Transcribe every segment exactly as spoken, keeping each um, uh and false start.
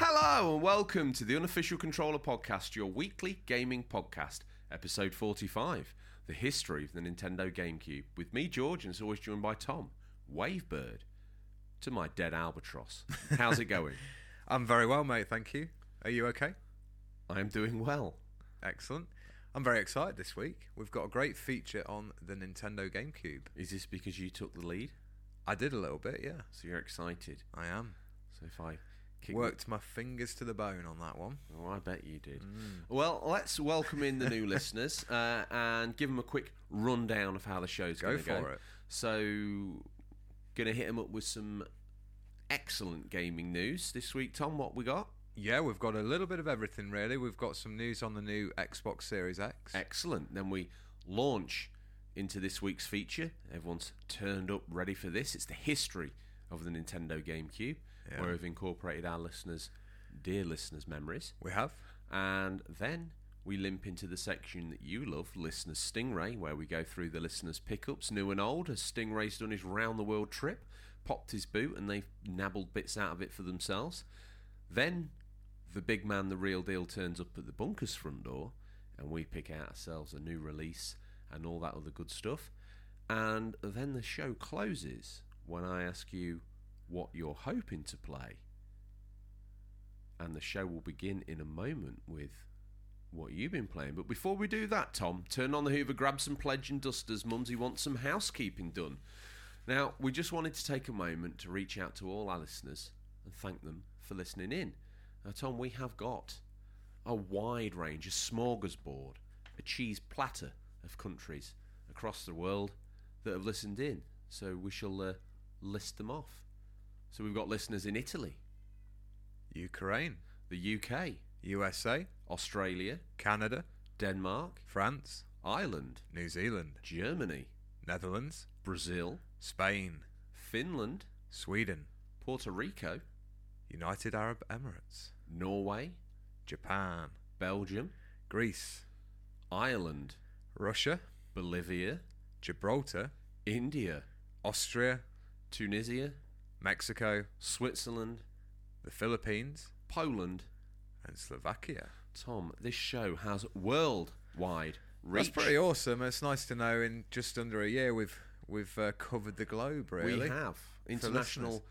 Hello and welcome to the Unofficial Controller Podcast, your weekly gaming podcast, episode forty-five, the history of the Nintendo GameCube, with me, George, and as always joined by Tom, Wavebird, to my dead albatross. How's it going? I'm very well, mate, thank you. Are you okay? I am doing well. Excellent. I'm very excited this week. We've got a great feature on the Nintendo GameCube. Is this because you took the lead? I did a little bit, yeah. So you're excited? I am. So if I... Worked the... my fingers to the bone on that one. Oh, I bet you did. Mm. Well, let's welcome in the new listeners uh, and give them a quick rundown of how the show's going to go. Go for it. So, going to hit them up with some excellent gaming news this week. Tom, what we got? Yeah, we've got a little bit of everything, really. We've got some news on the new Xbox Series X. Excellent. Then we launch into this week's feature. Everyone's turned up, ready for this. It's the history of the Nintendo GameCube. Yeah. Where we've incorporated our listeners, dear listeners' memories. We have. And then we limp into the section that you love, Listener's Stingray, where we go through the listeners' pickups, new and old, as Stingray's done his round-the-world trip, popped his boot, and they've nabbled bits out of it for themselves. Then the big man, the real deal, turns up at the bunker's front door, and we pick out ourselves a new release and all that other good stuff. And then the show closes when I ask you what you're hoping to play, and the show will begin in a moment with what you've been playing. But before we do that, Tom, turn on the Hoover, grab some pledge and dusters. Mumsy wants some housekeeping done. Now, we just wanted to take a moment to reach out to all our listeners and thank them for listening in. Now, Tom, we have got a wide range, a smorgasbord, a cheese platter of countries across the world that have listened in, so we shall uh, list them off. So we've got listeners in Italy, Ukraine, the U K, U S A, Australia, Canada, Denmark, France, Ireland, New Zealand, Germany, Netherlands, Brazil, Spain, Finland, Sweden, Puerto Rico, United Arab Emirates, Norway, Japan, Belgium, Greece, Ireland, Russia, Bolivia, Gibraltar, India, Austria, Tunisia, Mexico, Switzerland, the Philippines, Poland, and Slovakia. Tom, this show has worldwide reach. That's pretty awesome. It's nice to know in just under a year we've we've uh, covered the globe, really. We have. International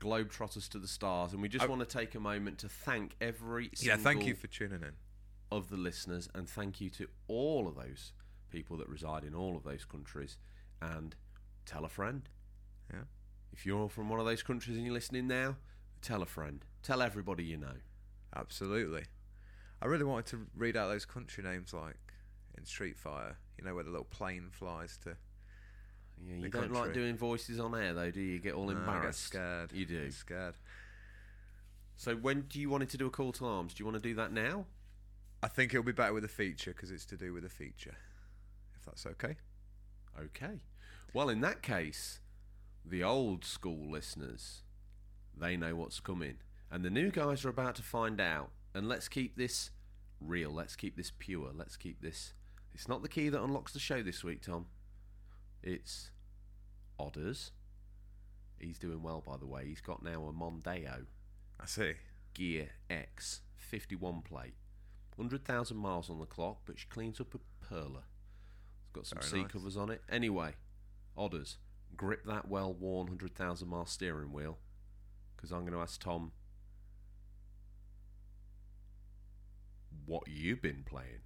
globetrotters to the stars, and we just I, want to take a moment to thank every single... Yeah, thank you for tuning in. ...of the listeners, and thank you to all of those people that reside in all of those countries, and tell a friend. Yeah. If you're from one of those countries and you're listening now, tell a friend. Tell everybody you know. Absolutely. I really wanted to read out those country names like in Street Fighter, you know, where the little plane flies to. Yeah, you don't like doing voices on air, though, do you? You get all embarrassed. No, I get scared. You do. I get scared. So when do you want to do a call to arms? Do you want to do that now? I think it'll be better with a feature, because it's to do with a feature, if that's okay. Okay. Well, in that case... The old school listeners, they know what's coming. And the new guys are about to find out. And let's keep this real. Let's keep this pure. Let's keep this... It's not the key that unlocks the show this week, Tom. It's Odders. He's doing well, by the way. He's got now a Mondeo. I see. Gear X, fifty-one plate. one hundred thousand miles on the clock, but she cleans up a perler. It's got some Very sea nice. covers on it. Anyway, Odders. Grip that well-worn one hundred thousand mile steering wheel, because I'm going to ask Tom what you've been playing.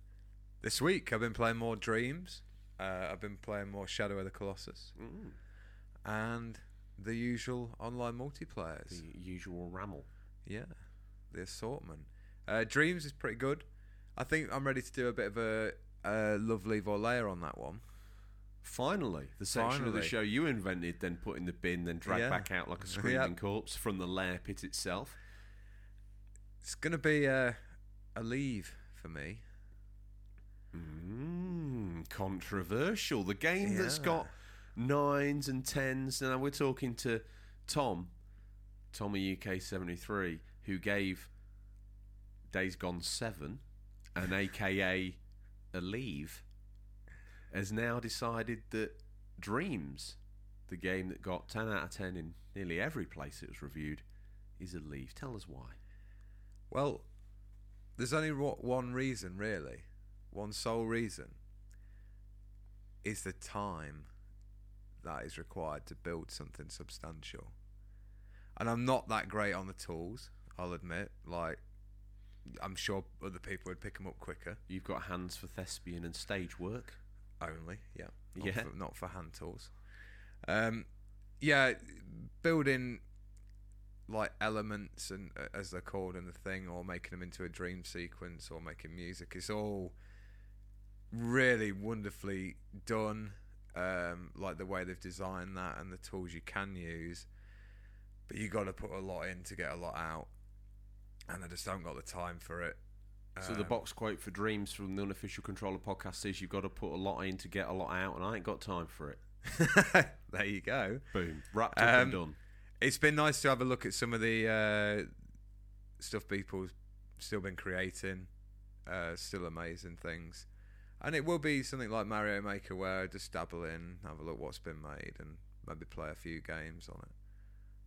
This week I've been playing more Dreams, uh, I've been playing more Shadow of the Colossus, mm. and the usual online multiplayers. The usual ramble. Yeah, the assortment. Uh, Dreams is pretty good. I think I'm ready to do a bit of a, a lovely volée on that one. Finally, the section Finally. of the show you invented, then put in the bin, then drag yeah. back out like a screaming yep. corpse from the lair pit itself. It's going to be a, a leave for me. Mm, controversial. The game yeah. that's got nines and tens. Now we're talking to Tom, Tommy U K seventy-three, who gave Days Gone seven, an A K A a leave, has now decided that Dreams, the game that got ten out of ten in nearly every place it was reviewed, is a leave. Tell us why. Well, there's only one reason, really. One sole reason is the time that is required to build something substantial. And I'm not that great on the tools, I'll admit. Like, I'm sure other people would pick them up quicker. You've got hands for thespian and stage work. Only, yeah. Not, yeah. For, not for hand tools. Um, yeah, building, like, elements, and uh, as they're called in the thing, or making them into a dream sequence, or making music, it's all really wonderfully done. Um, like the way they've designed that and the tools you can use. But you got to put a lot in to get a lot out. And I just don't got the time for it. Um, so the box quote for Dreams from the Unofficial Controller Podcast is, you've got to put a lot in to get a lot out, and I ain't got time for it. There you go. Boom. Wrapped up um, and done. It's been nice to have a look at some of the uh, stuff people's still been creating. Uh, still amazing things. And it will be something like Mario Maker, where I just dabble in, have a look what's been made, and maybe play a few games on it.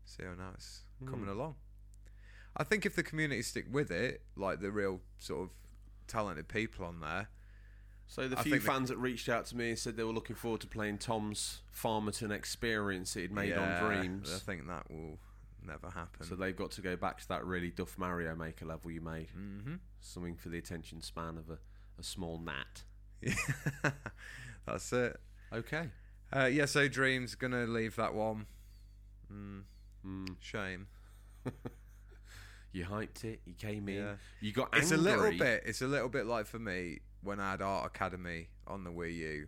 See how now it's coming mm. along. I think if the community stick with it, like the real sort of talented people on there. So the I few fans the... that reached out to me and said they were looking forward to playing Tom's Farmerton experience that he'd made yeah, on Dreams. I think that will never happen. So they've got to go back to that really duff Mario Maker level you made. Mm-hmm. Something for the attention span of a, a small gnat. Yeah, that's it. Okay. Uh, yeah, so Dreams, gonna leave that one. Mm. Mm. Shame. You hyped it. You came in. Yeah. You got angry. It's a little bit. It's a little bit like for me when I had Art Academy on the Wii U.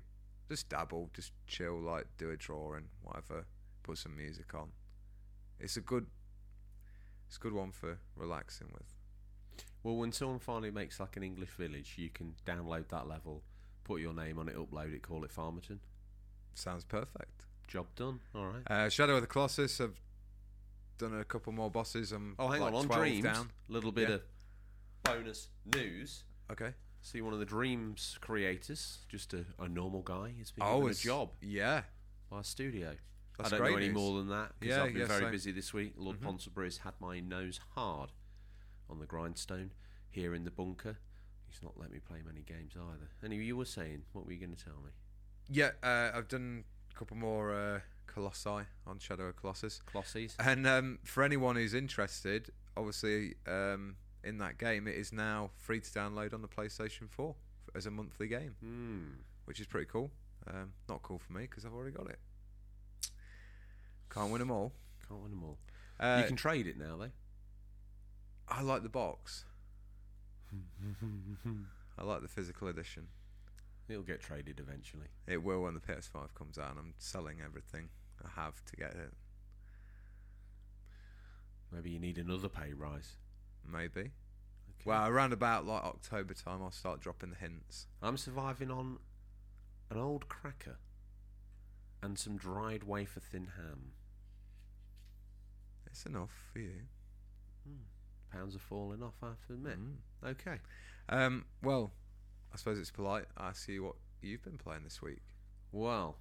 Just dabble, just chill, like do a drawing, whatever. Put some music on. It's a good. It's a good one for relaxing with. Well, when someone finally makes like an English village, you can download that level, put your name on it, upload it, call it Farmerton. Sounds perfect. Job done. All right. Uh, Shadow of the Colossus. I've done a couple more bosses. I'm oh, hang like on, on Dreams. Down. Little bit yeah. of bonus news. Okay. See, one of the Dreams creators, just a, a normal guy, has been oh, given a job. Yeah. By a studio. That's I don't know news. any more than that because yeah, I've been yeah, very same. busy this week. Lord mm-hmm. Ponsonbury's had my nose hard on the grindstone here in the bunker. He's not let me play many games either. Anyway, you were saying, what were you going to tell me? Yeah, uh, I've done a couple more uh, Colossi on Shadow of Colossus. Colossies. And um, for anyone who's interested, obviously um, in that game, it is now free to download on the PlayStation four as a monthly game, mm. which is pretty cool. Um, not cool for me because I've already got it. Can't win them all. Can't win them all. Uh, you can trade it now, though. I like the box. I like the physical edition. It'll get traded eventually. It will when the P S five comes out, and I'm selling everything I have to get it. Maybe you need another pay rise. Maybe. Okay. Well, around about like October time, I'll start dropping the hints. I'm surviving on an old cracker and some dried wafer thin ham. It's enough for you. Mm. Pounds are falling off, I have to admit. Mm. Okay. Um, well, I suppose it's polite. I ask you what you've been playing this week. Well,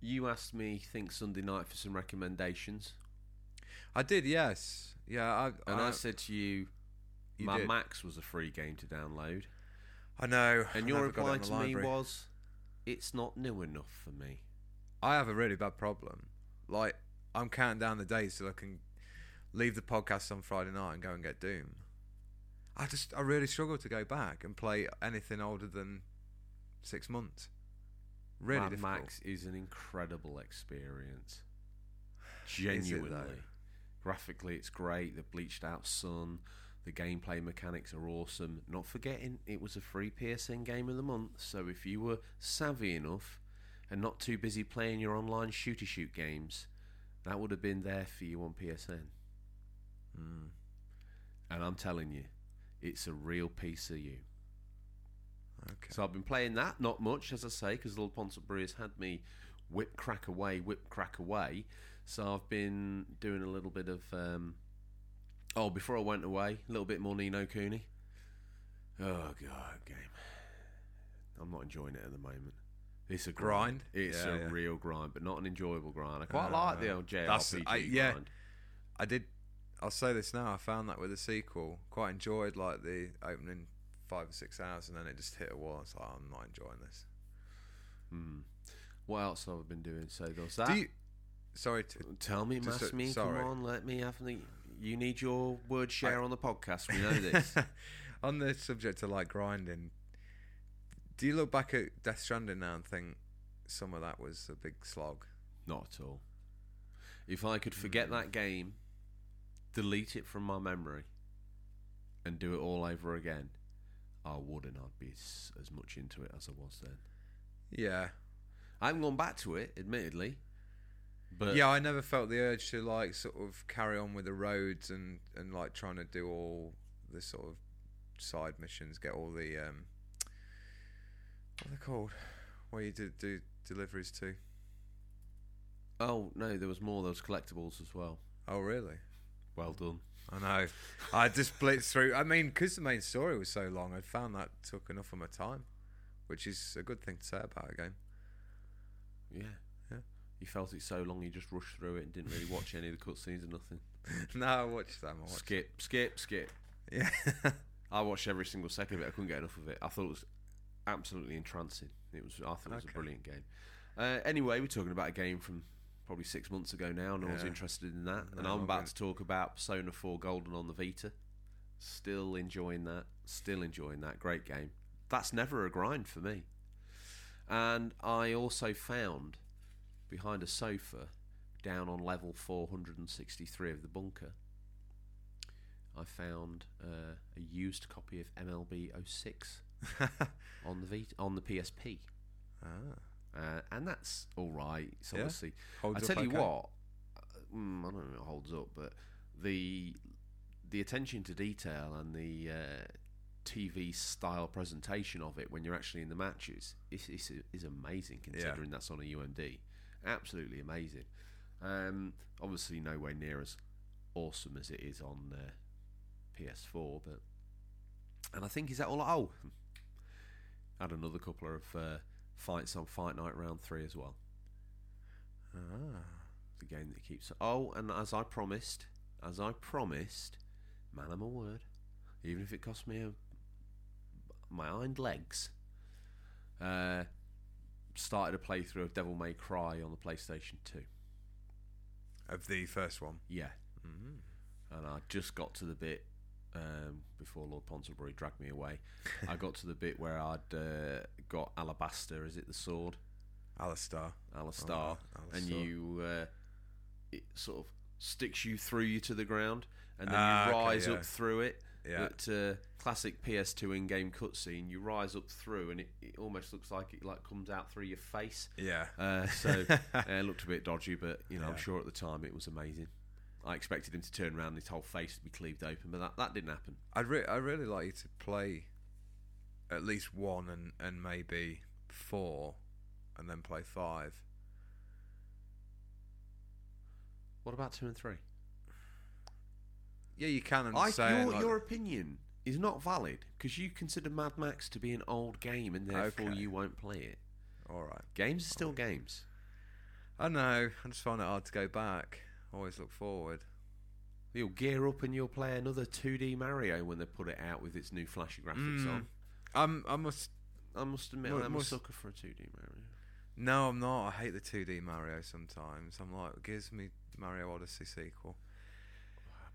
you asked me, think Sunday night, for some recommendations. I did, yes. Yeah, I, and I, I said to you, you my did. Max was a free game to download. I know. And your reply to me was, it's not new enough for me. I have a really bad problem. Like, I'm counting down the days so I can leave the podcast on Friday night and go and get Doom. I just, I really struggle to go back and play anything older than six months. Really Mad difficult. Max is an incredible experience. Genuinely. It, Graphically, it's great. The bleached out sun. The gameplay mechanics are awesome. Not forgetting, it was a free P S N Game of the Month, so if you were savvy enough and not too busy playing your online shoot-a-shoot games, that would have been there for you on P S N. Mm. And I'm telling you, it's a real piece of you. Okay. So I've been playing that, not much, as I say, because Lord Ponsonbury has had me whip crack away, whip crack away. So I've been doing a little bit of. Um, oh, before I went away, a little bit more Ni no Kuni. Oh God, game! I'm not enjoying it at the moment. It's a grind. grind. It's yeah, a yeah. real grind, but not an enjoyable grind. I quite uh, like the old J R P G grind. I, yeah, I did. I'll say this now, I found that with the sequel, quite enjoyed like the opening five or six hours and then it just hit a wall. It's like, I'm not enjoying this. Hmm. What else have I been doing? So there's that. Do you, sorry. To, Tell me, mask me. Sorry. Come on, let me have the... You need your word share I, on the podcast. We know this. On the subject of like grinding, do you look back at Death Stranding now and think some of that was a big slog? Not at all. If I could forget mm. that game, delete it from my memory, and do it all over again, I wouldn't. I'd be as, as much into it as I was then. Yeah. I haven't gone back to it, admittedly. But yeah, I never felt the urge to like sort of carry on with the roads and, and like trying to do all the sort of side missions, get all the um, what are they called? What you do, do deliveries to? Oh no, there was more. There was collectibles as well. Oh really? Well done. I know. I just blitzed through. I mean, because the main story was so long, I found that took enough of my time, which is a good thing to say about a game. Yeah. You felt it so long, you just rushed through it and didn't really watch any of the cutscenes or nothing. No, I watched them. I watched skip, it. skip, skip. Yeah. I watched every single second of it. I couldn't get enough of it. I thought it was absolutely entrancing. It was. I thought it was okay. a brilliant game. Uh, anyway, we're talking about a game from probably six months ago now, and yeah. I was interested in that. No, and I'm about to talk about Persona four Golden on the Vita. Still enjoying that. Still enjoying that. Great game. That's never a grind for me. And I also found... behind a sofa down on level four hundred sixty-three of the bunker, I found uh, a used copy of M L B oh six on the Vita, on the P S P. Ah. Uh, and that's alright. It's yeah. obviously holds I tell you okay. what mm, I don't know if it holds up, but the the attention to detail and the uh, T V style presentation of it when you're actually in the matches is, is, is amazing, considering yeah. that's on a U M D. Absolutely amazing. Um, obviously, nowhere near as awesome as it is on uh, P S four. But and I think is that all? Oh, had another couple of uh, fights on Fight Night Round Three as well. Ah, the game that keeps. Oh, and as I promised, as I promised, man, I'm a word. Even if it cost me a, my hind legs. Uh. Started a playthrough of Devil May Cry on the PlayStation two. Of the first one? Yeah. Mm-hmm. And I just got to the bit um, before Lord Ponsonbury dragged me away. I got to the bit where I'd uh, got Alabaster, is it the sword? Alistar. Alistar. Oh, yeah. Alistar. And you, uh, it sort of sticks you through you to the ground, and then uh, you rise okay, yeah. up through it. Yeah. But uh, classic P S two in-game cutscene. You rise up through, and it, it almost looks like it like comes out through your face. Yeah. Uh, so uh, it looked a bit dodgy, but you know, yeah. I'm sure at the time it was amazing. I expected him to turn around, and his whole face to be cleaved open, but that, that didn't happen. I'd re- I really like you to play at least one and, and maybe four, and then play five. What about two and three? Yeah, you can. I, your, like, your opinion is not valid because you consider Mad Max to be an old game and therefore okay. you won't play it. All right. Games are still right. games. I know. I just find it hard to go back. Always look forward. You'll gear up and you'll play another two D Mario when they put it out with its new flashy graphics mm. on. I'm, I must... I must admit, well, I'm must... a sucker for a two D Mario. No, I'm not. I hate the two D Mario sometimes. I'm like, give me Mario Odyssey sequel.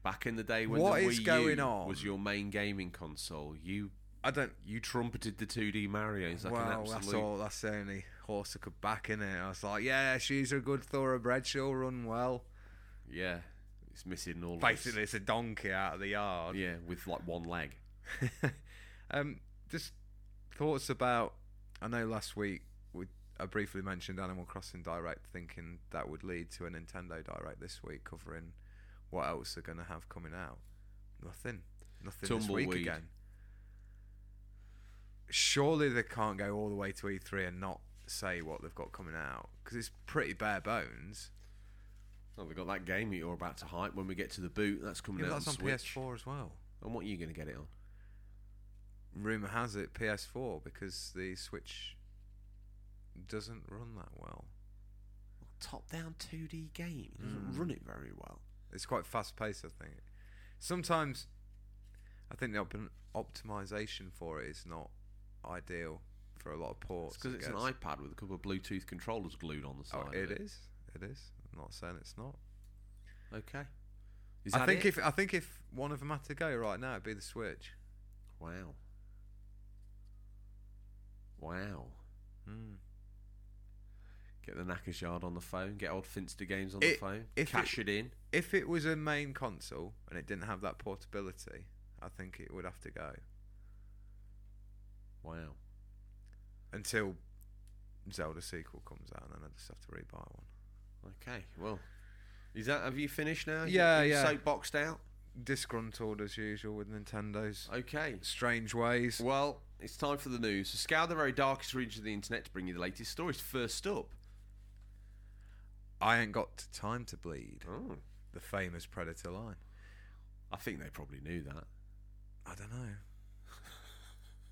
Back in the day when what the Wii going U on? was your main gaming console, you I don't you trumpeted the two D Mario. It's like well, an absolute... that's all. That's the only horse I could back in it. I was like, yeah, she's a good thoroughbred. She'll run well. Yeah, it's missing all. Basically, this. It's a donkey out of the yard. Yeah, with like one leg. um, just thoughts about. I know last week we I briefly mentioned Animal Crossing Direct, thinking that would lead to a Nintendo Direct this week covering. What else are going to have coming out? Nothing. Nothing Tumbleweed. This week again. Surely they can't go all the way to E three and not say what they've got coming out because it's pretty bare bones. Oh, we've got that game you're about to hype when we get to the boot. That's coming yeah, out that's on, on P S four as well. And what are you going to get it on? Rumour has it P S four because the Switch doesn't run that well. Well, top-down two D game. It doesn't mm. run it very well. It's quite fast-paced, I think. sometimes I think the optimization for it is not ideal for a lot of ports. Because it's, it's an iPad with a couple of Bluetooth controllers glued on the side. Oh, it, it is. It is. I'm not saying it's not. Okay. Is that I think it? if I think if one of them had to go right now, it'd be the Switch. Wow. Wow. Mm. Get the Knackers Yard on the phone. Get old Finster games on it, the phone. Cash it, it in. If it was a main console and it didn't have that portability, I think it would have to go. Wow. Until Zelda sequel comes out, and then I just have to rebuy one. Okay. Well, is that? Have you finished now? Yeah, you, yeah. Soapboxed out. Disgruntled as usual with Nintendo's okay strange ways. Well, it's time for the news. So scour the very darkest regions of the internet to bring you the latest stories. First up, I ain't got time to bleed. Oh. The famous Predator line. I think they probably knew that. I don't know.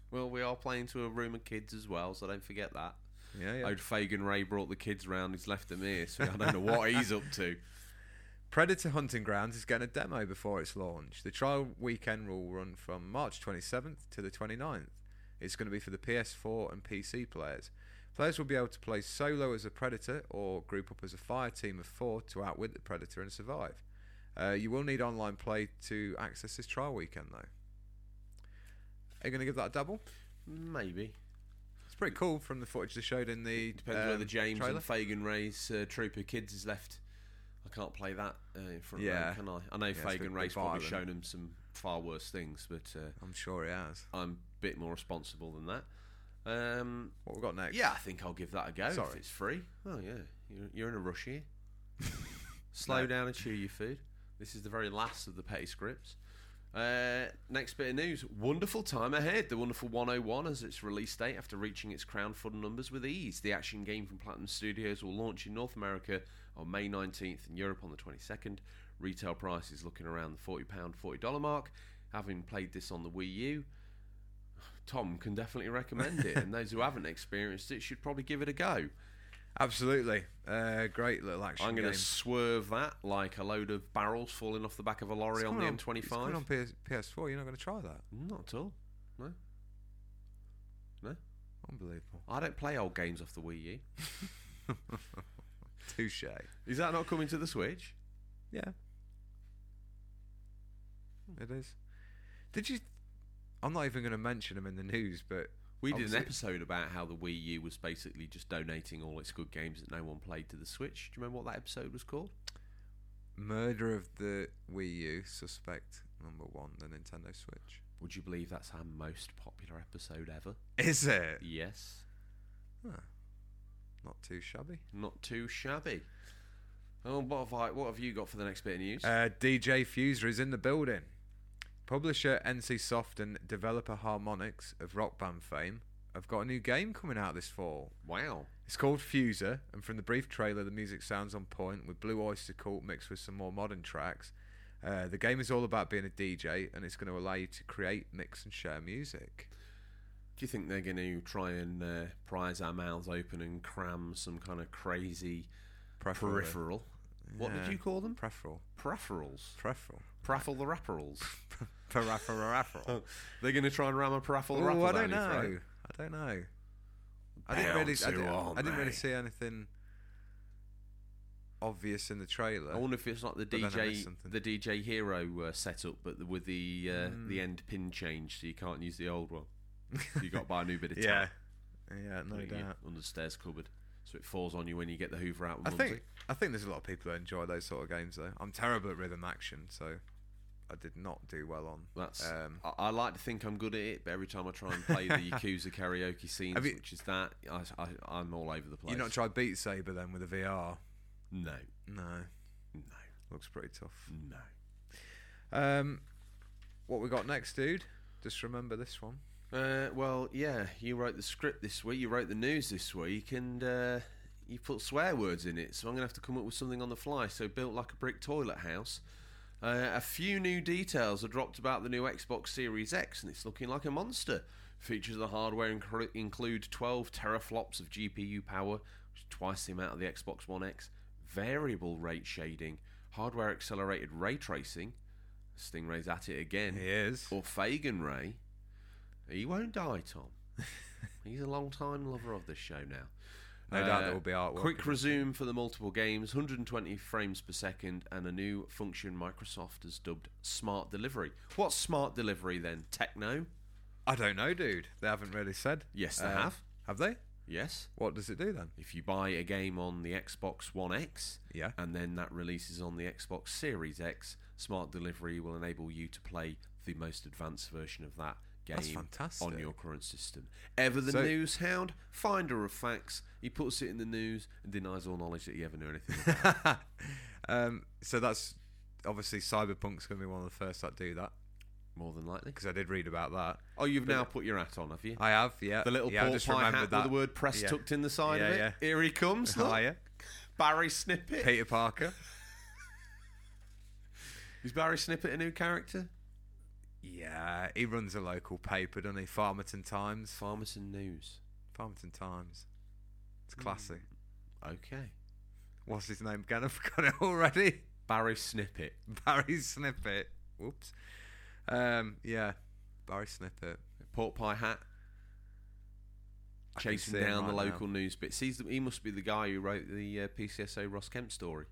Well, we are playing to a room of kids as well, so don't forget that. Yeah, yeah. Old Fagan Ray brought the kids round. He's left them here, so I don't know what he's up to. Predator Hunting Grounds is getting a demo before its launch. The trial weekend will run from March twenty-seventh to the twenty-ninth. It's going to be for the P S four and P C players. Players will be able to play solo as a Predator or group up as a fire team of four to outwit the Predator and survive. Uh, you will need online play to access this trial weekend, though. Are you going to give that a double? Maybe. It's pretty cool from the footage they showed in the Depends um, whether James trailer. And Fagan Ray's uh, troop of kids is left. I can't play that uh, in front yeah. of them, can I? I know yeah, Fagan Ray's probably shown him some far worse things, but... Uh, I'm sure he has. I'm a bit more responsible than that. Um, what we got next? Yeah, I think I'll give that a go Sorry. if it's free. Oh, yeah. You're, you're in a rush here. Slow no. down and chew your food. This is the very last of the petty scripts. Uh, next bit of news. Wonderful time ahead. The wonderful one oh one has its release date after reaching its crowdfund numbers with ease. The action game from Platinum Studios will launch in North America on May nineteenth and Europe on the twenty-second. Retail price is looking around the forty pounds, forty dollars mark. Having played this on the Wii U, Tom can definitely recommend it, and those who haven't experienced it should probably give it a go. Absolutely. Uh, great little action I'm gonna game. I'm going to swerve that like a load of barrels falling off the back of a lorry on the on, M twenty-five. It's coming on P S four. You're not going to try that? Not at all. No. No? Unbelievable. I don't play old games off the Wii U. Touche. Is that not coming to the Switch? Yeah. It is. Did you... I'm not even going to mention them in the news, but... We did an episode about how the Wii U was basically just donating all its good games that no one played to the Switch. Do you remember what that episode was called? Murder of the Wii U, Suspect Number One, the Nintendo Switch. Would you believe that's our most popular episode ever? Is it? Yes. Huh. Not too shabby. Not too shabby. Oh, what have, I, what have you got for the next bit of news? Uh, D J Fuser is in the building. Publisher NCSoft and developer Harmonix of Rock Band fame have got a new game coming out this fall. Wow. It's called Fuser, and from the brief trailer, the music sounds on point with Blue Oyster Cult mixed with some more modern tracks. Uh, the game is all about being a D J, and it's going to allow you to create, mix, and share music. Do you think they're going to try and uh, prise our mouths open and cram some kind of crazy Preferal. peripheral? Yeah. What did you call them? Preferal. Preferals. Preferal. Praffle the Rapperals. Parapparapparal. They're going to try and ram a parappa the rapper. I don't know. I don't know. I didn't really. I didn't, on, I didn't really see anything obvious in the trailer. I wonder if it's like the D J, the D J Hero uh, setup, but with the uh, mm. the end pin change, so you can't use the old one. You got to buy a new bit of yeah, tap. yeah, no doubt. Under the stairs cupboard, so it falls on you when you get the Hoover out. With I Mumsy. think. I think there's a lot of people who enjoy those sort of games, though. I'm terrible at rhythm action, so. I did not do well on. That's. Um, I, I like to think I'm good at it, but every time I try and play the Yakuza karaoke scenes, you, which is that, I, I, I'm all over the place. You not try Beat Saber then with a V R? No. No. No. Looks pretty tough. No. Um, what we got next, dude? Just remember this one. Uh, well, yeah, you wrote the script this week, you wrote the news this week, and uh, you put swear words in it, so I'm going to have to come up with something on the fly. So, built like a brick toilet house. Uh, a few new details are dropped about the new Xbox Series X, and it's looking like a monster. Features of the hardware inc- include twelve teraflops of G P U power, which is twice the amount of the Xbox One X, variable rate shading, hardware accelerated ray tracing, Stingray's at it again. He is. Or Fagan Ray. He won't die, Tom. He's a long-time lover of this show now. No uh, doubt there will be artwork. Quick resume for the multiple games, one hundred twenty frames per second, and a new function Microsoft has dubbed Smart Delivery. What's Smart Delivery then? Techno? I don't know, dude. They haven't really said. Yes, they uh, have. Have they? Yes. What does it do then? If you buy a game on the Xbox One X, yeah, and then that releases on the Xbox Series X, Smart Delivery will enable you to play the most advanced version of that game on your current system. Ever the so, news hound, finder of facts, he puts it in the news and denies all knowledge that he ever knew anything about. um, so that's obviously Cyberpunk's going to be one of the first that do that. More than likely, because I did read about that. Oh, you've but now put your hat on, have you? I have, yeah. The little yeah, pork pie hat that. With the word press yeah. tucked in the side yeah, of it. Yeah. Here he comes, look. Hiya. Barry Snippet. Peter Parker. Is Barry Snippet a new character? Yeah, he runs a local paper, doesn't he? Farmerton Times. Farmerton News. Farmerton Times. It's classic. Mm. Okay. What's his name again? I've forgotten it already. Barry Snippet. Barry Snippet. Whoops. Um, yeah, Barry Snippet. Pork pie hat. Chasing down the local news bits. He's the, he must be the guy who wrote the uh, P C S O Ross Kemp story.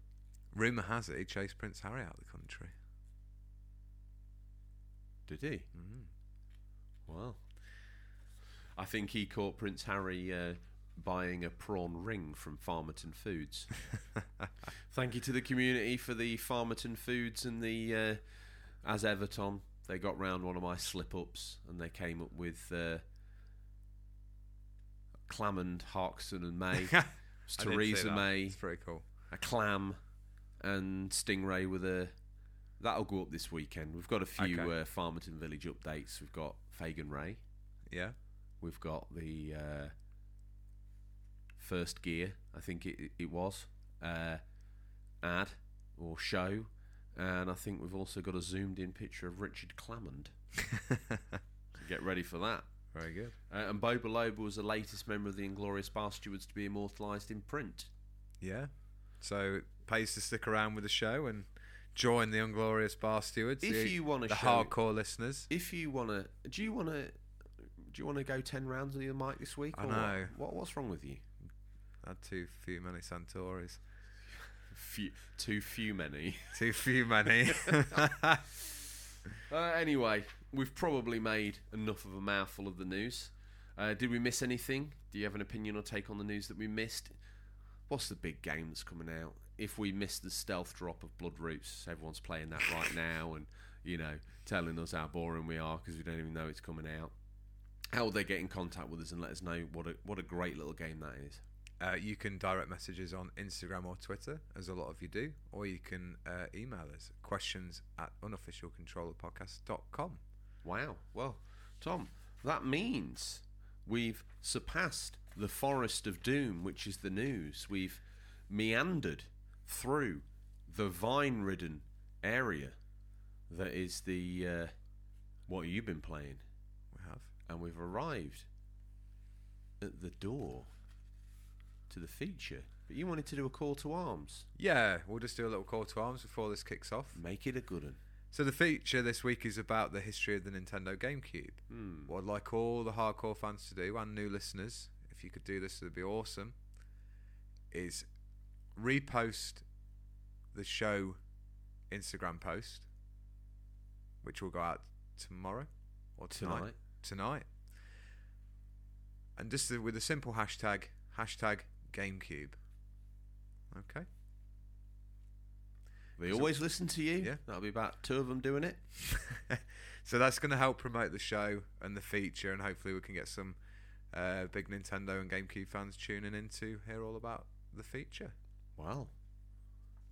Rumour has it he chased Prince Harry out of the country. Did he? Mm. Wow. I think he caught Prince Harry uh, buying a prawn ring from Farmerton Foods. Thank you to the community for the Farmerton Foods and the... Uh, as ever, Tom, they got round one of my slip-ups and they came up with uh, Clamond, Harkson and May. It's Theresa May. It's pretty cool. A clam and Stingray with a... That'll go up this weekend. We've got a few okay. uh, Farmerton Village updates. We've got Fagan Ray. Yeah. We've got the uh, first gear, I think it, it was, uh, ad or show. And I think we've also got a zoomed-in picture of Richard Clamond. So get ready for that. Very good. Uh, and Boba Loba was the latest member of the Inglorious Bastards to be immortalised in print. Yeah. So it pays to stick around with the show and join the Inglorious Bastards. If the, you want to, the show, hardcore listeners. If you want to, do you want to, do you want to go ten rounds with your mic this week? I or know. What? What, what's wrong with you? I had too few many Santoris. Few, too few many. Too few many. uh, anyway, we've probably made enough of a mouthful of the news. Uh, did we miss anything? Do you have an opinion or take on the news that we missed? What's the big game that's coming out? If we missed the stealth drop of Bloodroots, everyone's playing that right now and, you know, telling us how boring we are because we don't even know it's coming out. How will they get in contact with us and let us know what a, what a great little game that is? Uh, you can direct messages on Instagram or Twitter, as a lot of you do, or you can uh, email us questions at unofficial controller podcast dot com. Wow. Well, Tom, that means we've surpassed the forest of doom, which is the news. We've meandered through the vine-ridden area that is the uh, what you've been playing. We have. And we've arrived at the door to the feature, but you wanted to do a call to arms. Yeah, we'll just do a little call to arms before this kicks off. Make it a good one. So the feature this week is about the history of the Nintendo GameCube. Mm. What I'd like all the hardcore fans to do, and new listeners, if you could do this, it would be awesome, is repost the show Instagram post, which will go out tomorrow or tonight. Tonight. tonight. And just with a simple hashtag, hashtag GameCube. Okay. They always listen to you. Yeah. That'll be about two of them doing it. So that's going to help promote the show and the feature, and hopefully we can get some uh, big Nintendo and GameCube fans tuning in to hear all about the feature. Well,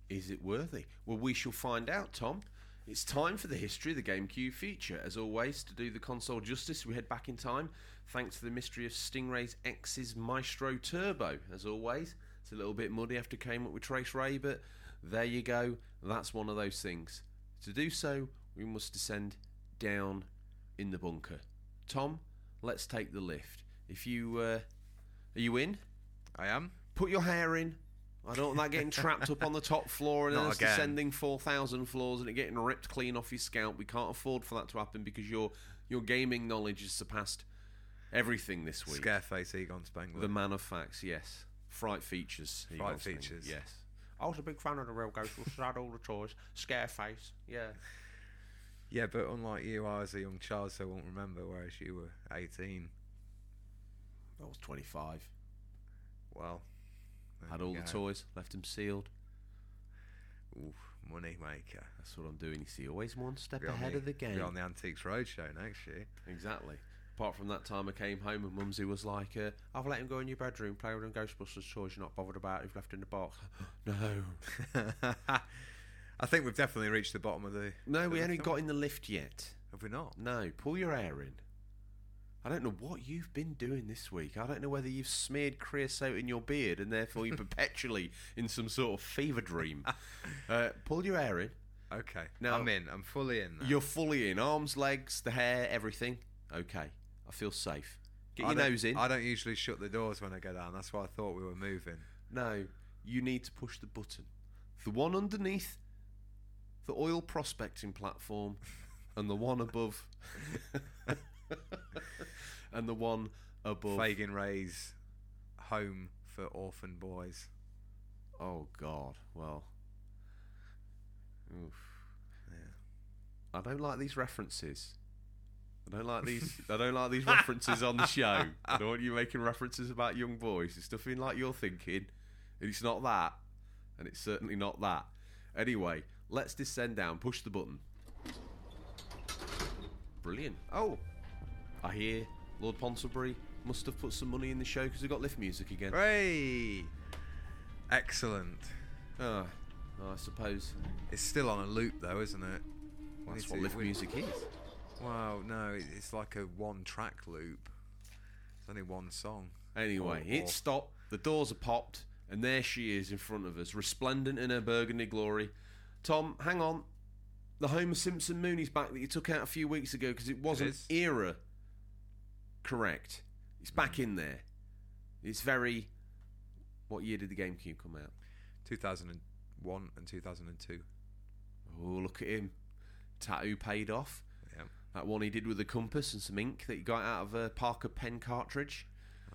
is it worthy? Well, we shall find out, Tom. It's time for the history of the GameCube feature. As always, to do the console justice, we head back in time thanks to the mystery of Stingray's X's Maestro Turbo. As always, it's a little bit muddy after came up with Trace Ray, but there you go. That's one of those things. To do so, we must descend down in the bunker. Tom, let's take the lift. If you, uh, are you in? I am. Put your hair in, I don't like getting trapped up on the top floor and then it's descending four thousand floors and it getting ripped clean off your scalp. We can't afford for that to happen because your your gaming knowledge has surpassed everything this week. Scareface Egon Spangler. The man of facts, yes. Fright features. Fright Egon features. Spangler, yes. I was a big fan of the real ghost. She had all the toys. Scareface, yeah. Yeah, but unlike you, I was a young child, so I won't remember, whereas you were eighteen. I was twenty-five. Well... Had all go. the toys, left them sealed. Ooh, money maker. That's what I'm doing. You see, always one step we're ahead the, of the game. We're on the Antiques Roadshow next year. Exactly. Apart from that time I came home and Mumsy was like, uh, I've let him go in your bedroom, play with them Ghostbusters toys you're not bothered about, you've left in the box. No. I think we've definitely reached the bottom of the... No, we haven't got in the lift yet. Have we not? No, pull your hair in. I don't know what you've been doing this week. I don't know whether you've smeared creosote in your beard and therefore you're perpetually in some sort of fever dream. Uh, pull your hair in. Okay. Now, I'm in. I'm fully in now. You're fully in. Arms, legs, the hair, everything. Okay. I feel safe. Get I your nose in. I don't usually shut the doors when I go down. That's why I thought we were moving. No. You need to push the button. The one underneath the oil prospecting platform and the one above... and the one above Fagan Ray's home for orphan boys. Oh god, well, oof. Yeah. I don't like these references. I don't like these I don't like these references on the show. I don't want you making references about young boys. It's nothing like you're thinking. It's not that, and it's certainly not that. Anyway, let's descend down, push the button. Brilliant. Oh, I hear Lord Ponsonbury must have put some money in the show because we got lift music again. Hey! Excellent. Oh, I suppose. It's still on a loop though, isn't it? Well, that's what lift we... music is. Wow, no, it's like a one-track loop. It's only one song. Anyway, oh, it stopped, the doors are popped, and there she is in front of us, resplendent in her burgundy glory. Tom, hang on. The Homer Simpson Mooney's back that you took out a few weeks ago because it wasn't it era... correct. It's back in there. It's very... What year did the GameCube come out? two thousand one and two thousand two. Oh, look at him. Tattoo paid off. Yeah. That one he did with a compass and some ink that he got out of a Parker pen cartridge.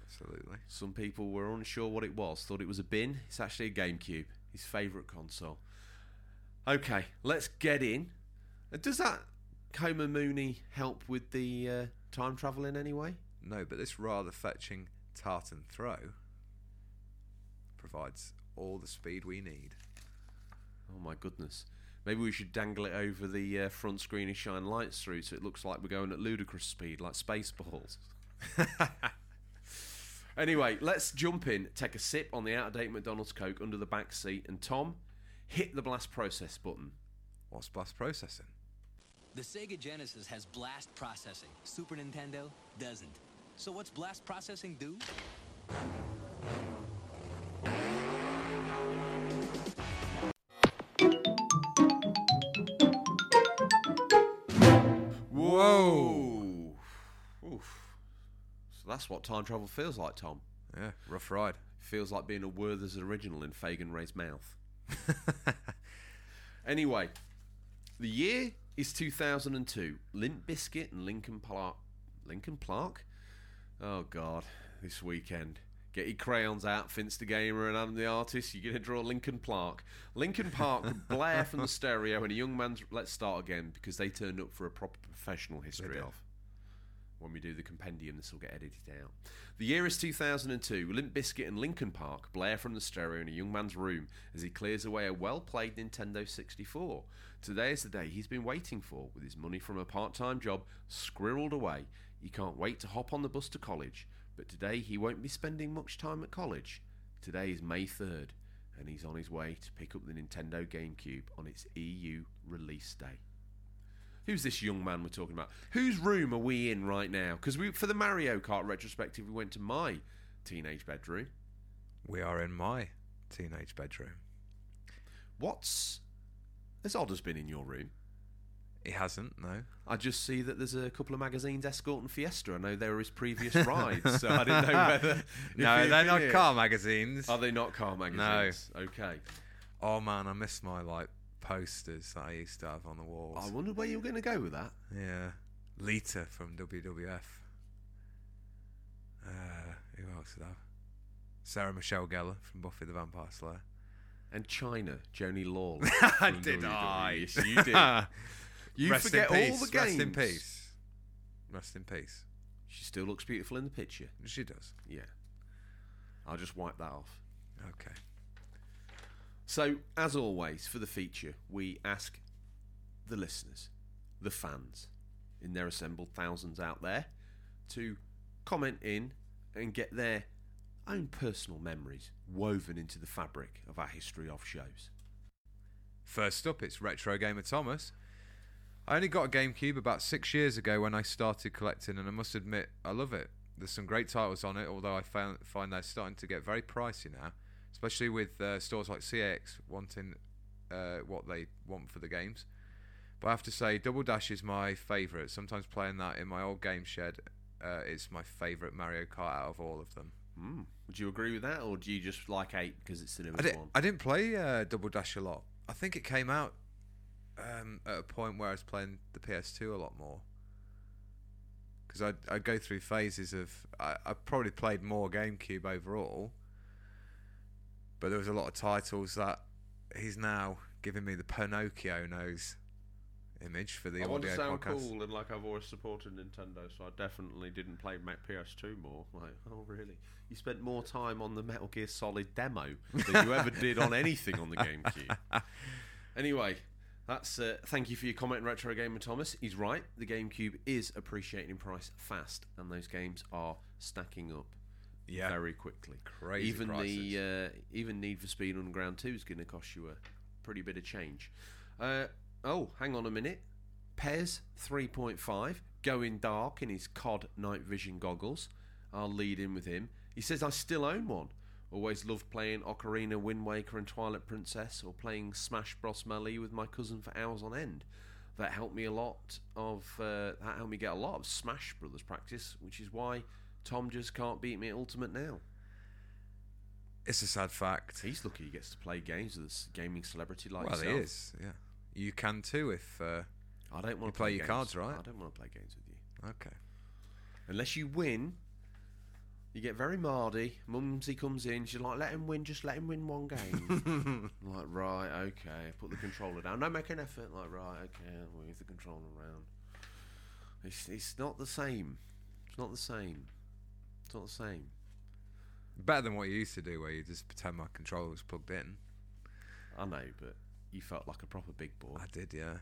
Absolutely. Some people were unsure what it was, thought it was a bin. It's actually a GameCube, his favourite console. Okay, let's get in. Does that Homer Mooney help with the... Uh, time travel in any way? No, but this rather fetching tartan throw provides all the speed we need. Oh my goodness. Maybe we should dangle it over the uh, front screen and shine lights through so it looks like we're going at ludicrous speed like Spaceballs. Anyway, let's jump in, take a sip on the out-of-date McDonald's Coke under the back seat, and Tom, hit the blast process button. What's blast processing? The Sega Genesis has blast processing. Super Nintendo doesn't. So what's blast processing do? Whoa! Oof. So that's what time travel feels like, Tom. Yeah, rough ride. Feels like being a Werther's original in Fagan Ray's mouth. Anyway, the year... is two thousand two. Limp Bizkit and Linkin Park. Linkin Park? Oh, God. This weekend. Get your crayons out, Vince the Gamer and Adam the Artist. You're going to draw Linkin Park. Linkin Park would blare from the stereo and a young man's... Let's start again, because they turned up for a proper professional history of. When we do the compendium, this will get edited out. The year is two thousand two. Limp Bizkit and Linkin Park blare from the stereo in a young man's room as he clears away a well-played Nintendo sixty-four. Today is the day he's been waiting for, with his money from a part-time job squirreled away. He can't wait to hop on the bus to college, but today he won't be spending much time at college. Today is May third, and he's on his way to pick up the Nintendo GameCube on its E U release day. Who's this young man we're talking about? Whose room are we in right now? Because we, for the Mario Kart retrospective, we went to my teenage bedroom. We are in my teenage bedroom. What's... Has Odders been in your room? It hasn't, no. I just see that there's a couple of magazines, Escort and Fiesta. I know they were his previous rides, so I didn't know whether... No, they're not here. Car magazines. Are they not car magazines? No. Okay. Oh, man, I miss my, like, posters that I used to have on the walls. I wondered where you were going to go with that. Yeah. Lita from W W F. Uh, who else did I have? Sarah Michelle Gellar from Buffy the Vampire Slayer. And China, Joni Lawler. did W W E. I? Yes, you did. You Rest forget all the games. Rest in peace. Rest in peace. She still looks beautiful in the picture. She does. Yeah. I'll just wipe that off. Okay. So, as always, for the feature, we ask the listeners, the fans, in their assembled thousands out there, to comment in and get their own personal memories woven into the fabric of our history of shows. First up, it's Retro Gamer Thomas. I only got a GameCube about six years ago when I started collecting, and I must admit, I love it. There's some great titles on it, although I found, find they're starting to get very pricey now, especially with uh, stores like C A X wanting uh, what they want for the games. But I have to say, Double Dash is my favourite. Sometimes playing that in my old game shed, uh, it's my favourite Mario Kart out of all of them. Mm. Would you agree with that, or do you just like eight because it's the newest one? I didn't play uh, Double Dash a lot. I think it came out um, at a point where I was playing the P S two a lot more, because I'd, I'd go through phases of I, I probably played more GameCube overall, but there was a lot of titles that he's now giving me the Pinocchio nose image for the I audio podcast. I want to sound podcast. Cool, and like I've always supported Nintendo, so I definitely didn't play P S two more. Like, oh really? You spent more time on the Metal Gear Solid demo than you ever did on anything on the GameCube. Anyway, that's uh, thank you for your comment, Retro Gamer Thomas. He's right. The GameCube is appreciating in price fast, and those games are stacking up yeah. very quickly. Crazy even prices. the uh, even Need for Speed Underground two is going to cost you a pretty bit of change. Uh, Oh, hang on a minute. Pez three point five, going dark in his C O D night vision goggles. I'll lead in with him. He says, I still own one. Always loved playing Ocarina, Wind Waker and Twilight Princess, or playing Smash Bros Melee with my cousin for hours on end. That helped me a lot of... Uh, that helped me get a lot of Smash Brothers practice, which is why Tom just can't beat me at Ultimate now. It's a sad fact. He's lucky he gets to play games with a gaming celebrity like well, yourself. Well, he is, yeah. You can too if uh, I don't want to play, play your cards right. I don't want to play games with you. Okay. Unless you win, you get very mardy. Mumsy comes in. She's like, let him win. Just let him win one game. I'm like, right, okay. Put the controller down. No, make an effort. Like, right, okay. I'll move the controller around. It's, it's not the same. It's not the same. It's not the same. Better than what you used to do where you just pretend my controller was plugged in. I know, but... You felt like a proper big boy. I did, yeah.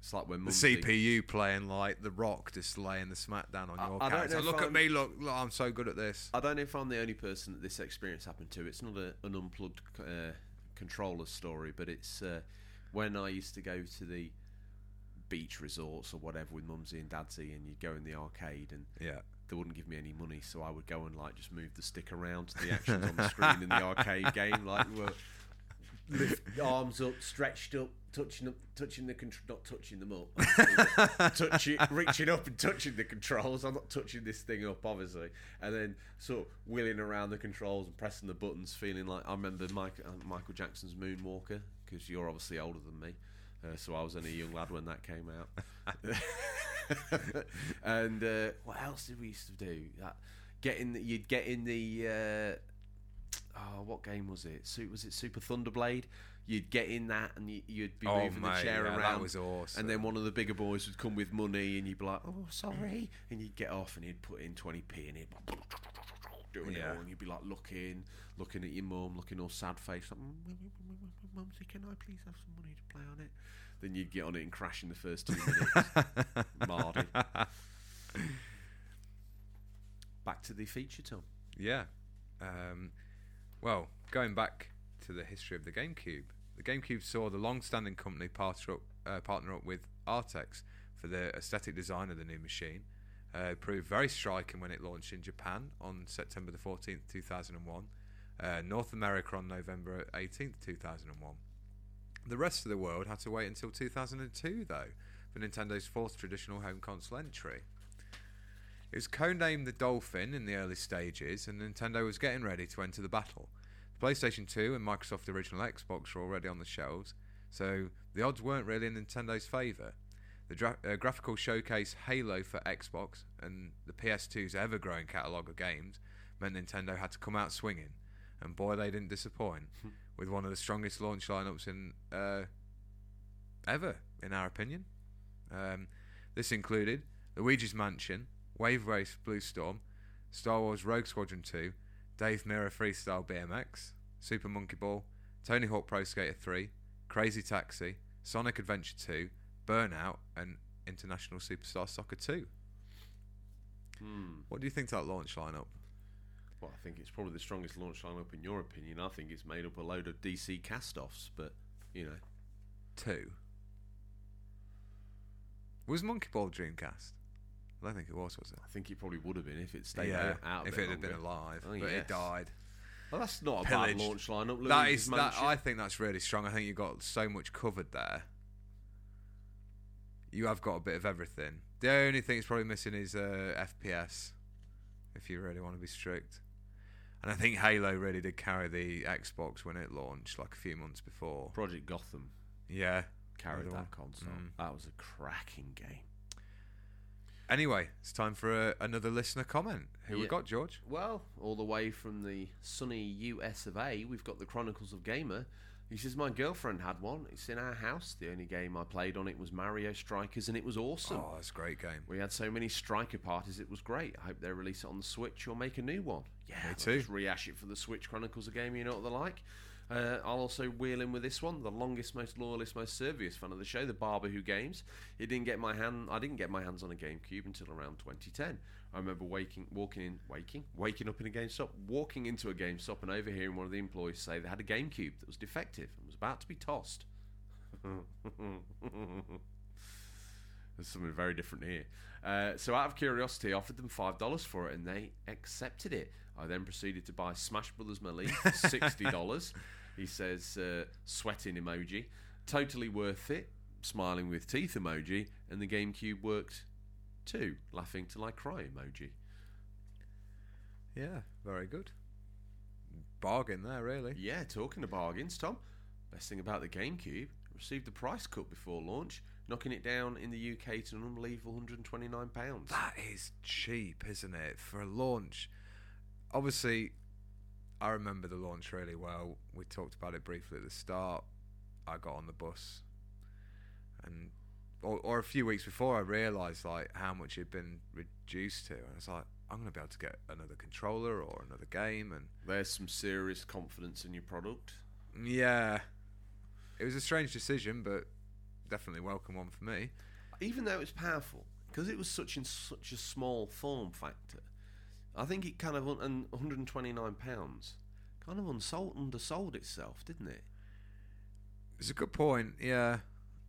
It's like when the C P U playing like The Rock, just laying the smackdown on I, your I character. Look I'm, at me, look, look, I'm so good at this. I don't know if I'm the only person that this experience happened to. It's not a, an unplugged uh, controller story, but it's uh, when I used to go to the beach resorts or whatever with Mumsy and Dadsy, and you'd go in the arcade, and yeah. they wouldn't give me any money, so I would go and like just move the stick around to the actions on the screen in the arcade game, like. Well, lift arms up, stretched up, touching up, touching the control, not touching them up, touching, reaching up and touching the controls. I'm not touching this thing up, obviously. And then sort of wheeling around the controls and pressing the buttons, feeling like I remember Mike, uh, Michael Jackson's Moonwalker, because you're obviously older than me, uh, so I was only a young lad when that came out. And uh, what else did we used to do? That getting, you'd get in the. Uh, Oh, what game was it? Was it Super Thunder Blade? You'd get in that and you'd be oh, moving mate, the chair yeah, around. That was awesome. And then one of the bigger boys would come with money and you'd be like, oh, sorry. And you'd get off and he'd put in twenty p and he'd be doing yeah. it all. And you'd be like looking, looking at your mum, looking all sad face. Like, Mumsy, can I please have some money to play on it? Then you'd get on it and crash in the first two minutes. Mardy. Back to the feature, Tom. Yeah. Um... Well, going back to the history of the GameCube, the GameCube saw the long-standing company partner up, uh, partner up with Artex for the aesthetic design of the new machine. Uh, it proved very striking when it launched in Japan on September the fourteenth, two thousand one, uh, North America on November eighteenth, two thousand one. The rest of the world had to wait until two thousand two, though, for Nintendo's fourth traditional home console entry. It was codenamed the Dolphin in the early stages, and Nintendo was getting ready to enter the battle. The PlayStation two and Microsoft's original Xbox were already on the shelves, so the odds weren't really in Nintendo's favour. The dra- uh, graphical showcase Halo for Xbox and the P S two's ever-growing catalogue of games meant Nintendo had to come out swinging, and boy, they didn't disappoint, with one of the strongest launch lineups in uh, ever, in our opinion. Um, this included Luigi's Mansion, Wave Race Blue Storm, Star Wars Rogue Squadron two, Dave Mirra Freestyle B M X, Super Monkey Ball, Tony Hawk Pro Skater three, Crazy Taxi, Sonic Adventure two, Burnout, and International Superstar Soccer two. Hmm. What do you think of that launch lineup? Well, I think it's probably the strongest launch lineup in your opinion. I think it's made up a load of D C cast-offs, but, you know. Two. Was Monkey Ball Dreamcast? I don't think it was, was it? I think it probably would have been if it stayed yeah, out. If it had been alive, oh, but yes. It died. Well, that's not Pillaged. A bad launch lineup. That is, that, I think that's really strong. I think you've got so much covered there. You have got a bit of everything. The only thing that's probably missing is uh, F P S, if you really want to be strict. And I think Halo really did carry the Xbox when it launched, like a few months before. Project Gotham. Yeah. Carried that console. Mm. That was a cracking game. Anyway, it's time for a, another listener comment. Who yeah. we got, George? Well, all the way from the sunny U S of A, we've got the Chronicles of Gamer. He says, my girlfriend had one. It's in our house. The only game I played on it was Mario Strikers, and it was awesome. Oh, that's a great game. We had so many striker parties, it was great. I hope they release it on the Switch or make a new one. Yeah, me too. Just rehash it for the Switch Chronicles of Gamer, you know what they're like. Uh, I'll also wheel in with this one, the longest, most loyalist, most serviest fan of the show, the Barber Who Games. It didn't get my hand. I didn't get my hands on a GameCube until around twenty ten. I remember waking, walking in, waking, waking up in a GameStop, walking into a GameStop, and overhearing one of the employees say they had a GameCube that was defective and was about to be tossed. There's something very different here. Uh, so out of curiosity, I offered them five dollars for it, and they accepted it. I then proceeded to buy Smash Bros Melee for sixty dollars. He says, uh, sweating emoji. Totally worth it. Smiling with teeth emoji. And the GameCube worked too. Laughing till I cry emoji. Yeah, very good. Bargain there, really. Yeah, talking of bargains, Tom. Best thing about the GameCube, received a price cut before launch, knocking it down in the U K to an unbelievable one hundred twenty-nine pounds. That is cheap, isn't it? For a launch... Obviously, I remember the launch really well. We talked about it briefly at the start. I got on the bus, and or, or a few weeks before, I realised like how much it had been reduced to, and I was like, I'm going to be able to get another controller or another game. And there's some serious confidence in your product. Yeah, it was a strange decision, but definitely a welcome one for me. Even though it's powerful, because it was such in such a small form factor. I think it kind of, and one hundred twenty-nine pounds, kind of unsold, undersold itself, didn't it? It's a good point, yeah.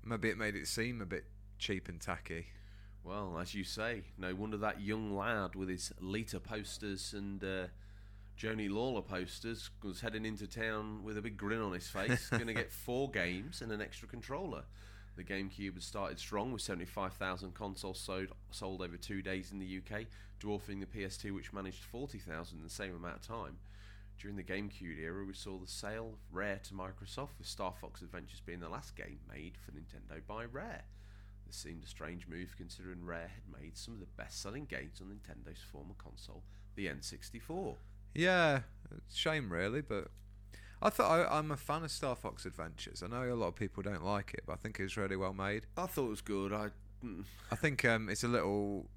Maybe it made it seem a bit cheap and tacky. Well, as you say, no wonder that young lad with his Lita posters and uh, Joni Lawler posters was heading into town with a big grin on his face, going to get four games and an extra controller. The GameCube has started strong with seventy-five thousand consoles sold, sold over two days in the U K, dwarfing the P S two, which managed forty thousand in the same amount of time. During the GameCube era, we saw the sale of Rare to Microsoft, with Star Fox Adventures being the last game made for Nintendo by Rare. This seemed a strange move, considering Rare had made some of the best-selling games on Nintendo's former console, the N sixty-four. Yeah, it's a shame really, but... I thought I, I'm a fan of Star Fox Adventures. I know a lot of people don't like it, but I think it was really well made. I thought it was good. I mm. I think um, it's a little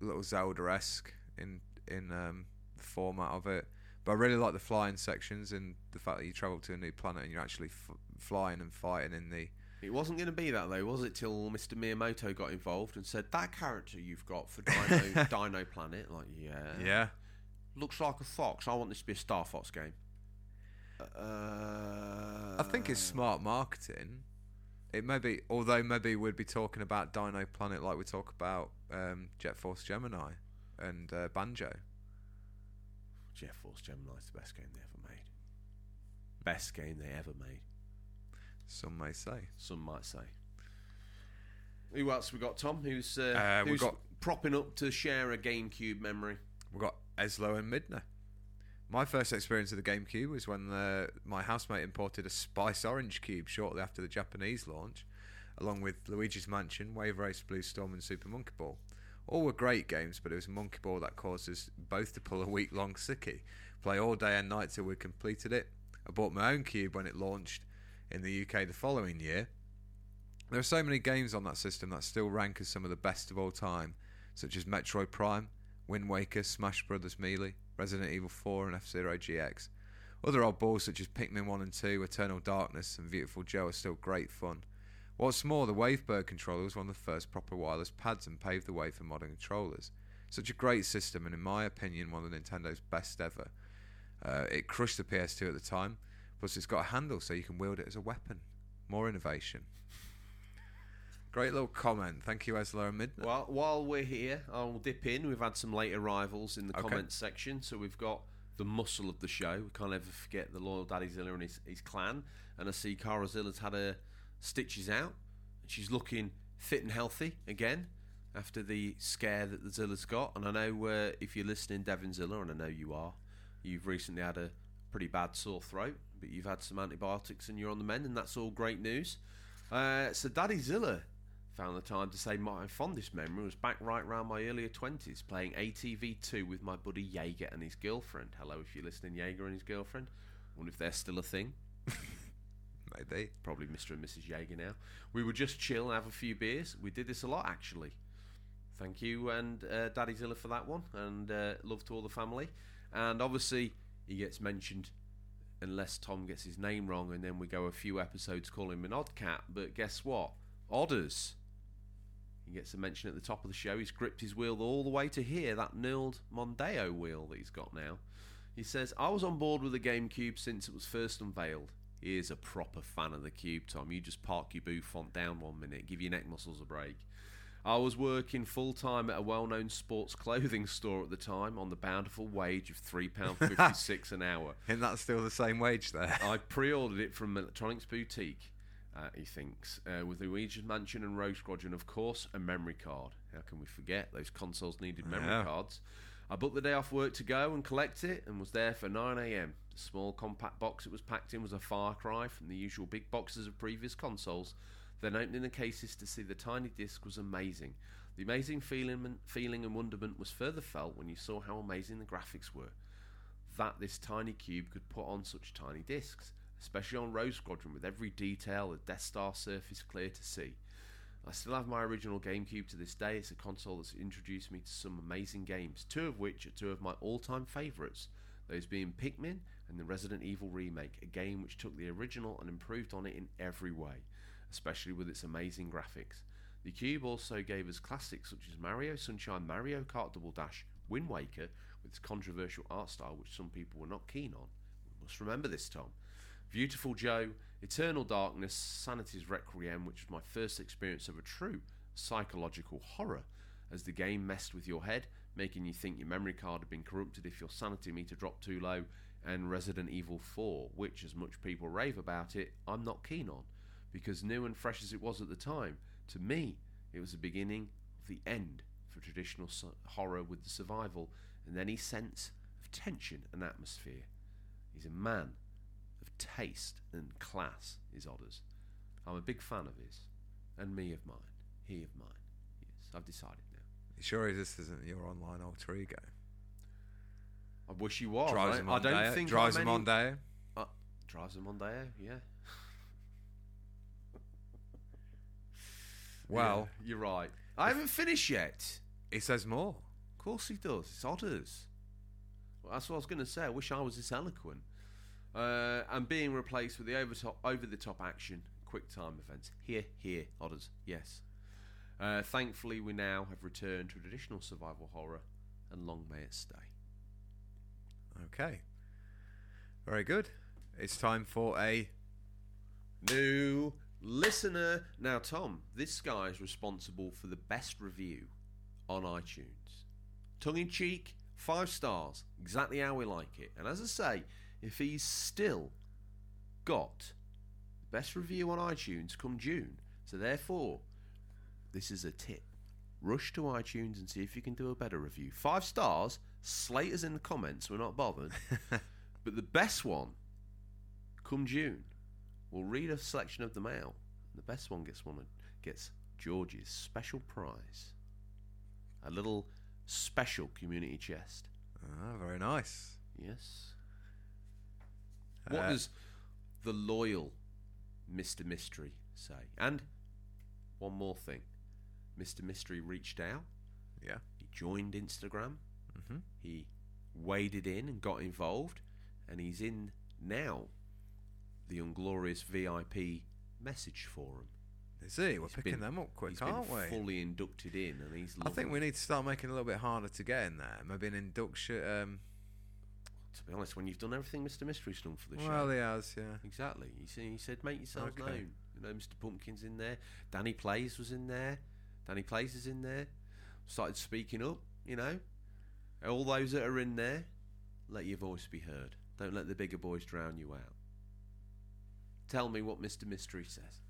little Zelda-esque in in um, the format of it, but I really like the flying sections and the fact that you travel to a new planet and you're actually f- flying and fighting in the. It wasn't going to be that though, was it? Till Mister Miyamoto got involved and said, "That character you've got for Dino, Dino Planet, like yeah, yeah, looks like a fox. I want this to be a Star Fox game." Uh, I think it's smart marketing. It may be, although maybe we'd be talking about Dino Planet like we talk about um, Jet Force Gemini and uh, Banjo. Jet Force Gemini's the best game they ever made. Best game they ever made. Some may say. Some might say. Who else we got, Tom? Who's, uh, uh, who's got, propping up to share a GameCube memory? We've got Eslo and Midna. My first experience of the GameCube was when the, my housemate imported a Spice Orange Cube shortly after the Japanese launch, along with Luigi's Mansion, Wave Race, Blue Storm and Super Monkey Ball. All were great games, but it was Monkey Ball that caused us both to pull a week-long sickie, play all day and night till we completed it. I bought my own cube when it launched in the U K the following year. There are so many games on that system that still rank as some of the best of all time, such as Metroid Prime, Wind Waker, Smash Bros Melee, Resident Evil four and F-Zero G X. Other oddballs such as Pikmin one and two, Eternal Darkness and Beautiful Joe are still great fun. What's more, the Wavebird controller was one of the first proper wireless pads and paved the way for modern controllers. Such a great system, and in my opinion one of Nintendo's best ever. Uh, it crushed the P S two at the time, plus it's got a handle so you can wield it as a weapon. More innovation. Great little comment. Thank you, Eslo and Midnight. Well, while we're here, I'll dip in. We've had some late arrivals in the okay. comments section, so we've got the muscle of the show. We can't ever forget the loyal Daddyzilla and his, his clan. And I see Carazilla's had her stitches out. She's looking fit and healthy again after the scare that the Zilla's got. And I know uh, if you're listening, Devonzilla, and I know you are, you've recently had a pretty bad sore throat, but you've had some antibiotics and you're on the mend, and that's all great news. Uh, so Daddyzilla found the time to say my fondest memory was back right round my earlier twenties, playing A T V two with my buddy Jaeger and his girlfriend. Hello, if you're listening, Jaeger and his girlfriend. I wonder if they're still a thing. Maybe. Probably Mister and Missus Jaeger now. We would just chill and have a few beers. We did this a lot, actually. Thank you, and uh, Daddyzilla for that one, and uh, love to all the family. And obviously, he gets mentioned unless Tom gets his name wrong, and then we go a few episodes calling him an odd cat. But guess what? Odders. He gets a mention at the top of the show. He's gripped his wheel all the way to here, that knurled Mondeo wheel that he's got now. He says, I was on board with the GameCube since it was first unveiled. He is a proper fan of the Cube, Tom. You just park your boo font down one minute. Give your neck muscles a break. I was working full-time at a well-known sports clothing store at the time on the bountiful wage of three pounds fifty-six an hour. And that's still the same wage there. I pre-ordered it from Electronics Boutique. Uh, he thinks, uh, with Luigi's Mansion and Rogue Squadron, of course, a memory card. How can we forget? Those consoles needed memory yeah. cards. I booked the day off work to go and collect it and was there for nine a.m. The small compact box it was packed in was a far cry from the usual big boxes of previous consoles. Then opening the cases to see the tiny disc was amazing. The amazing feeling and, feeling and wonderment was further felt when you saw how amazing the graphics were. That this tiny cube could put on such tiny discs. Especially on Rogue Squadron, with every detail, the Death Star surface clear to see. I still have my original GameCube to this day. It's a console that's introduced me to some amazing games, two of which are two of my all-time favourites, those being Pikmin and the Resident Evil remake, a game which took the original and improved on it in every way, especially with its amazing graphics. The Cube also gave us classics such as Mario Sunshine, Mario Kart Double Dash, Wind Waker, with its controversial art style which some people were not keen on. We must remember this, Tom. Beautiful Joe, Eternal Darkness, Sanity's Requiem, which was my first experience of a true psychological horror, as the game messed with your head, making you think your memory card had been corrupted if your sanity meter dropped too low, and Resident Evil four, which, as much people rave about it, I'm not keen on, because new and fresh as it was at the time, to me, it was the beginning of the end for traditional horror with the survival and any sense of tension and atmosphere. He's a man of taste and class, is Odders. I'm a big fan of his, and me of mine, he of mine. Yes, I've decided now. You sure this isn't your online alter ego? I wish you was. Drives right? I don't day, think drives many... him Mondeo. Uh, drives him Mondeo, yeah. Well, yeah, you're right. I haven't finished yet. He says more. Of course he does. It's Odders. Well, that's what I was going to say. I wish I was this eloquent. Uh, and being replaced with the over-top, over-the-top action quick-time events. Here, here, Odders, yes. Uh, thankfully, we now have returned to traditional survival horror, and long may it stay. Okay. Very good. It's time for a new listener. Now, Tom, this guy is responsible for the best review on iTunes. Tongue-in-cheek, five stars, exactly how we like it. And as I say, if he's still got the best review on iTunes come June, so therefore this is a tip. Rush to iTunes and see if you can do a better review. Five stars, slate us in the comments, we're not bothered. But the best one, come June, we'll read a selection of them out. The best one gets one gets George's special prize. A little special community chest. Ah, very nice. Yes. What uh, does the loyal Mister Mystery say? And one more thing. Mister Mystery reached out. Yeah. He joined Instagram. Mm-hmm. He waded in and got involved. And he's in now the Unglorious V I P message forum. Is he? We're he's picking been, them up quick, aren't we? He's been fully inducted in. And he's I think we need to start making it a little bit harder to get in there. Maybe an induction... Um To be honest, when you've done everything Mister Mystery's done for the well, show. Well, he has, yeah. Exactly. He said, he said make yourself okay. known. You know, Mister Pumpkin's in there. Danny Plays was in there. Danny Plays is in there. Started speaking up, you know. All those that are in there, let your voice be heard. Don't let the bigger boys drown you out. Tell me what Mister Mystery says.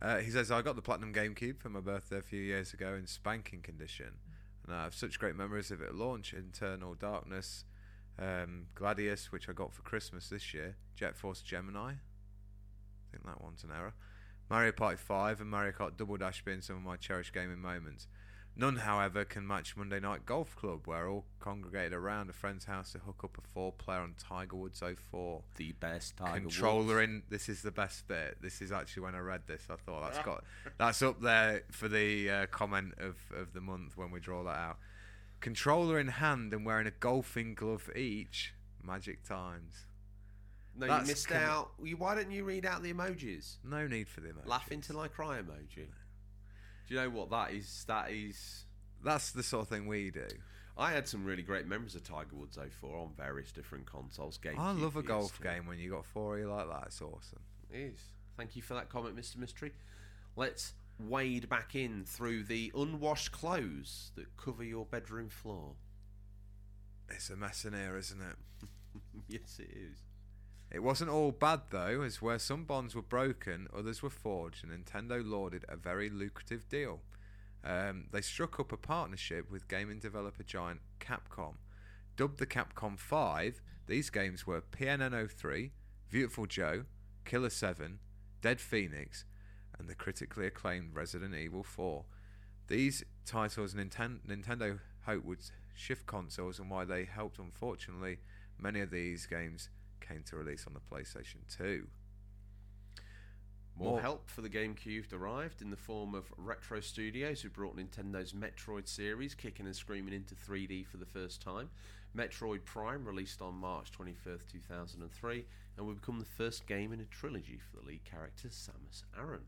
Uh, he says, I got the Platinum GameCube for my birthday a few years ago in spanking condition. And I have such great memories of it at launch. Eternal Darkness... Um, Gladius, which I got for Christmas this year, Jet Force Gemini, I think that one's an error, Mario Party five and Mario Kart Double Dash being some of my cherished gaming moments. None, however, can match Monday Night Golf Club, where all congregated around a friend's house to hook up a four-player on Tiger Woods oh four. The best Tiger Controller Woods. In, this is the best bit. This is actually when I read this, I thought that's got that's up there for the uh, comment of, of the month when we draw that out. Controller in hand and wearing a golfing glove each. Magic times. No, That's you missed con- out. Why don't you read out the emojis? No need for the emojis. Laughing till I cry emoji. Do you know what that is? That is. That's the sort of thing we do. I had some really great memories of Tiger Woods oh four on various different consoles. Game I love a golf too. Game when you got four E like that. It's awesome. It is. Thank you for that comment, Mister Mystery. Let's wade back in through the unwashed clothes that cover your bedroom floor. It's a mess in here, isn't it? Yes, it is. It wasn't all bad, though, as where some bonds were broken, others were forged, and Nintendo lauded a very lucrative deal. Um, they struck up a partnership with gaming developer giant Capcom. Dubbed the Capcom five, these games were P N N oh three, Beautiful Joe, Killer seven, Dead Phoenix, and the critically acclaimed Resident Evil four. These titles Ninten- Nintendo hoped would shift consoles, and why they helped, unfortunately, many of these games came to release on the PlayStation two. More, More help for the GameCube arrived in the form of Retro Studios, who brought Nintendo's Metroid series kicking and screaming into three D for the first time. Metroid Prime released on March twenty-first, two thousand three, and would become the first game in a trilogy for the lead character Samus Aran.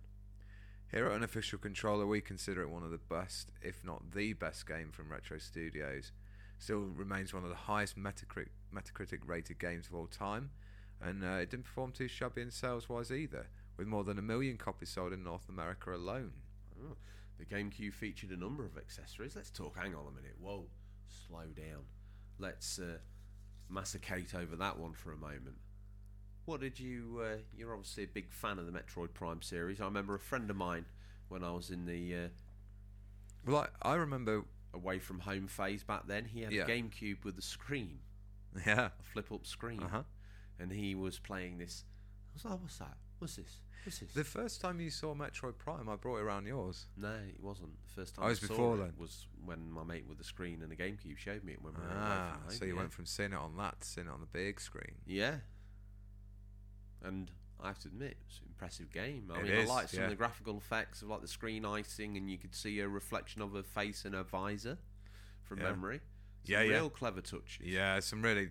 Here at Unofficial Controller, we consider it one of the best, if not the best game from Retro Studios. Still remains one of the highest Metacritic, Metacritic rated games of all time, and uh, it didn't perform too shabby in sales-wise either, with more than a million copies sold in North America alone. Oh, the GameCube featured a number of accessories. Let's talk, hang on a minute, whoa, slow down. Let's uh, masticate over that one for a moment. What did you... Uh, you're obviously a big fan of the Metroid Prime series. I remember a friend of mine when I was in the... Uh, well, I, I remember... away from home phase back then. He had yeah. a GameCube with a screen. Yeah. A flip-up screen. Uh-huh. And he was playing this... I was like, what's that? What's this? What's this? The first time you saw Metroid Prime, I brought it around yours. No, it wasn't. The first time I, was I saw before, it then. was when my mate with the screen and the GameCube showed me it. When we ah, were so you yeah. went from seeing it on that to seeing it on the big screen. Yeah. And I have to admit, it's an impressive game. I it mean, is, I liked some yeah. of the graphical effects of like the screen icing, and you could see a reflection of her face in her visor from yeah. memory. Some yeah, real yeah. clever touches. Yeah, some really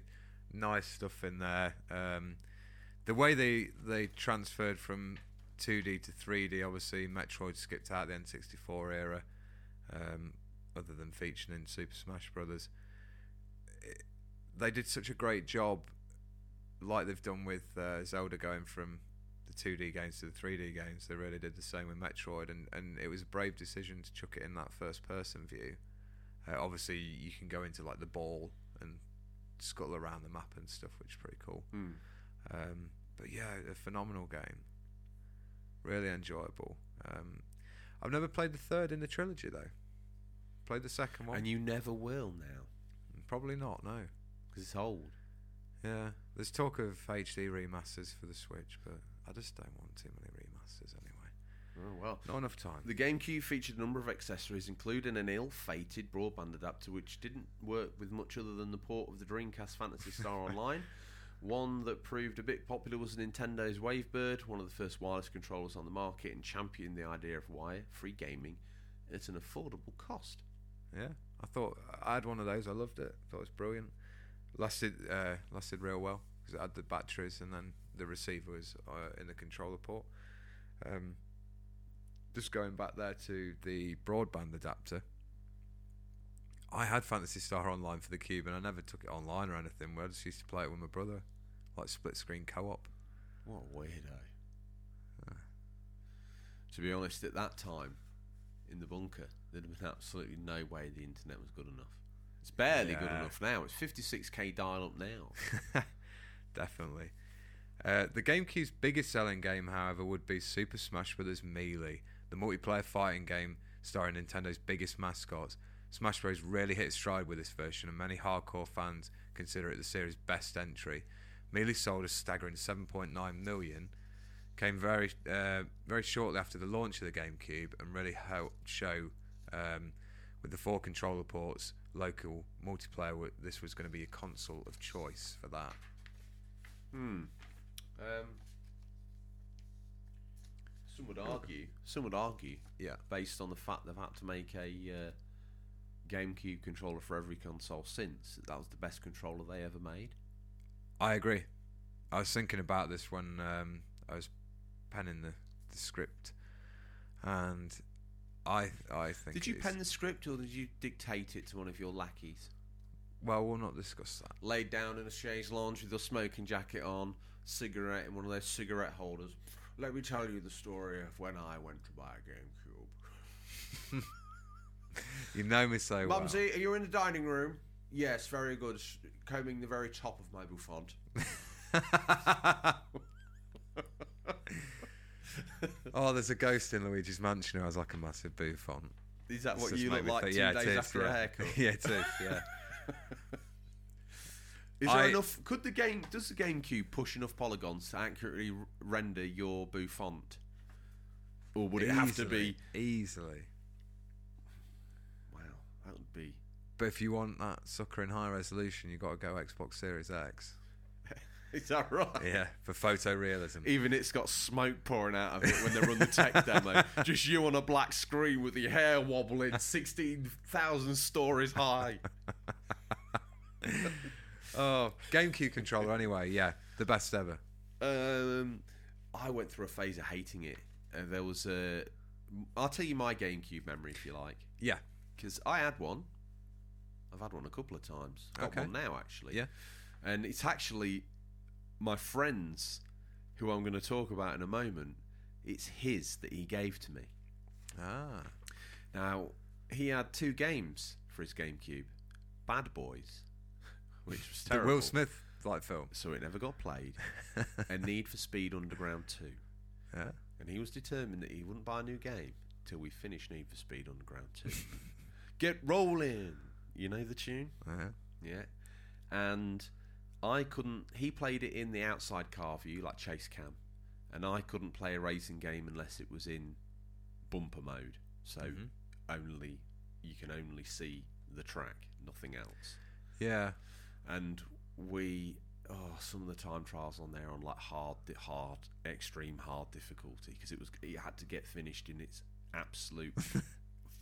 nice stuff in there. Um, the way they they transferred from two D to three D, obviously, Metroid skipped out the N sixty-four era, um, other than featuring in Super Smash Bros. It, they did such a great job, like they've done with uh, Zelda going from the two D games to the three D games. They really did the same with Metroid, and, and it was a brave decision to chuck it in that first person view. Uh, obviously you can go into like the ball and scuttle around the map and stuff, which is pretty cool. mm. Um, but yeah, a phenomenal game, really enjoyable. um, I've never played the third in the trilogy, though. Played the second one. And you never will now. Probably not, no. Because it's old. Yeah. There's talk of H D remasters for the Switch, but I just don't want too many remasters anyway. Oh, well. Not enough time. The GameCube featured a number of accessories, including an ill-fated broadband adapter, which didn't work with much other than the port of the Dreamcast Phantasy Star Online. One that proved a bit popular was Nintendo's Wavebird, one of the first wireless controllers on the market, and championed the idea of wire-free gaming at an affordable cost. Yeah, I thought I had one of those. I loved it. I thought it was brilliant. Lasted uh, lasted real well because it had the batteries and then the receiver was uh, in the controller port. Um, just going back there to the broadband adapter, I had Phantasy Star Online for the Cube and I never took it online or anything. I just used to play it with my brother, like split screen co-op. What a weirdo. Uh. To be honest, at that time in the bunker, there'd have been absolutely no way the internet was good enough. It's barely yeah. good enough now. It's fifty-six k dial-up now. Definitely. Uh, the GameCube's biggest selling game, however, would be Super Smash Bros Melee, the multiplayer fighting game starring Nintendo's biggest mascots. Smash Bros really hit its stride with this version, and many hardcore fans consider it the series' best entry. Melee sold a staggering seven point nine million, came very uh, very shortly after the launch of the GameCube, and really helped show um, with the four controller ports, local multiplayer, this was going to be a console of choice for that. Hmm. Um, some would argue. Some would argue. Yeah. Based on the fact they've had to make a uh, GameCube controller for every console since, that was the best controller they ever made. I agree. I was thinking about this when um, I was penning the, the script, and I I think. Did you pen the script or did you dictate it to one of your lackeys? Well, we'll not discuss that. Laid down in a chaise lounge with your smoking jacket on, cigarette in one of those cigarette holders. Let me tell you the story of when I went to buy a GameCube. You know me so well. Mumsy, are you in the dining room? Yes, very good. Combing the very top of my bouffant. Oh, there's a ghost in Luigi's Mansion who has like a massive bouffant. Is that it's what you look like th- two yeah, days is, after yeah. a haircut? Yeah, it is, yeah. Is I, there enough? Could the game? Does the GameCube push enough polygons to accurately r- render your bouffant, or would easily, it have to be easily? Wow, that would be. But if you want that sucker in high resolution, you got to go Xbox Series X. Is that right? Yeah, for photorealism. Even it's got smoke pouring out of it when they run the tech demo. Just you on a black screen with your hair wobbling sixteen thousand stories high. Oh, GameCube controller anyway, yeah. The best ever. Um, I went through a phase of hating it. And there was a... I'll tell you my GameCube memory if you like. Yeah. Because I had one. I've had one a couple of times. Got okay. one now, actually. Yeah. And it's actually... my friends, who I'm going to talk about in a moment, it's his that he gave to me. Ah. Now, he had two games for his GameCube. Bad Boys, which was terrible. The Will Smith-like film. So it never got played. And Need for Speed Underground two. Yeah. And he was determined that he wouldn't buy a new game till we finished Need for Speed Underground two. Get rolling! You know the tune? Uh-huh. Yeah. And... I couldn't... He played it in the outside car view, like chase cam, and I couldn't play a racing game unless it was in bumper mode. So mm-hmm. only... you can only see the track, nothing else. Yeah. And we... oh, some of the time trials on there on like hard, hard, extreme hard difficulty, because it was it had to get finished in its absolute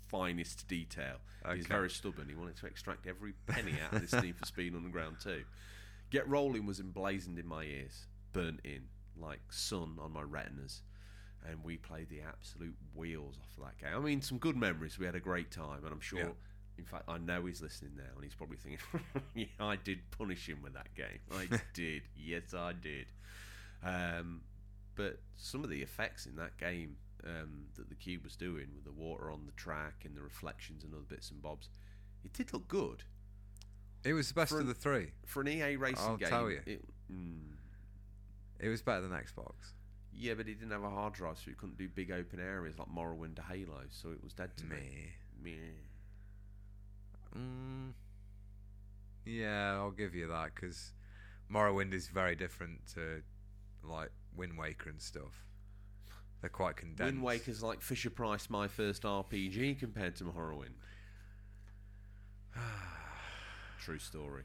finest detail. Okay. He's very stubborn. He wanted to extract every penny out of this Need for Speed Underground too. Get Rolling was emblazoned in my ears, burnt in, like sun on my retinas, and we played the absolute wheels off of that game. I mean, some good memories. We had a great time, and I'm sure, yeah. in fact, I know he's listening now, and he's probably thinking, yeah, I did punish him with that game. I did. Yes, I did. Um, but some of the effects in that game um, that the Cube was doing with the water on the track and the reflections and other bits and bobs, it did look good. It was the best an, of the three. For an E A racing I'll game... I'll tell you. It, mm, it was better than Xbox. Yeah, but he didn't have a hard drive, so he couldn't do big open areas like Morrowind to Halo, so it was dead to me. Meh. Meh. Mm. Yeah, I'll give you that, because Morrowind is very different to, like, Wind Waker and stuff. They're quite condensed. Wind Waker's like Fisher-Price My First R P G compared to Morrowind. True story.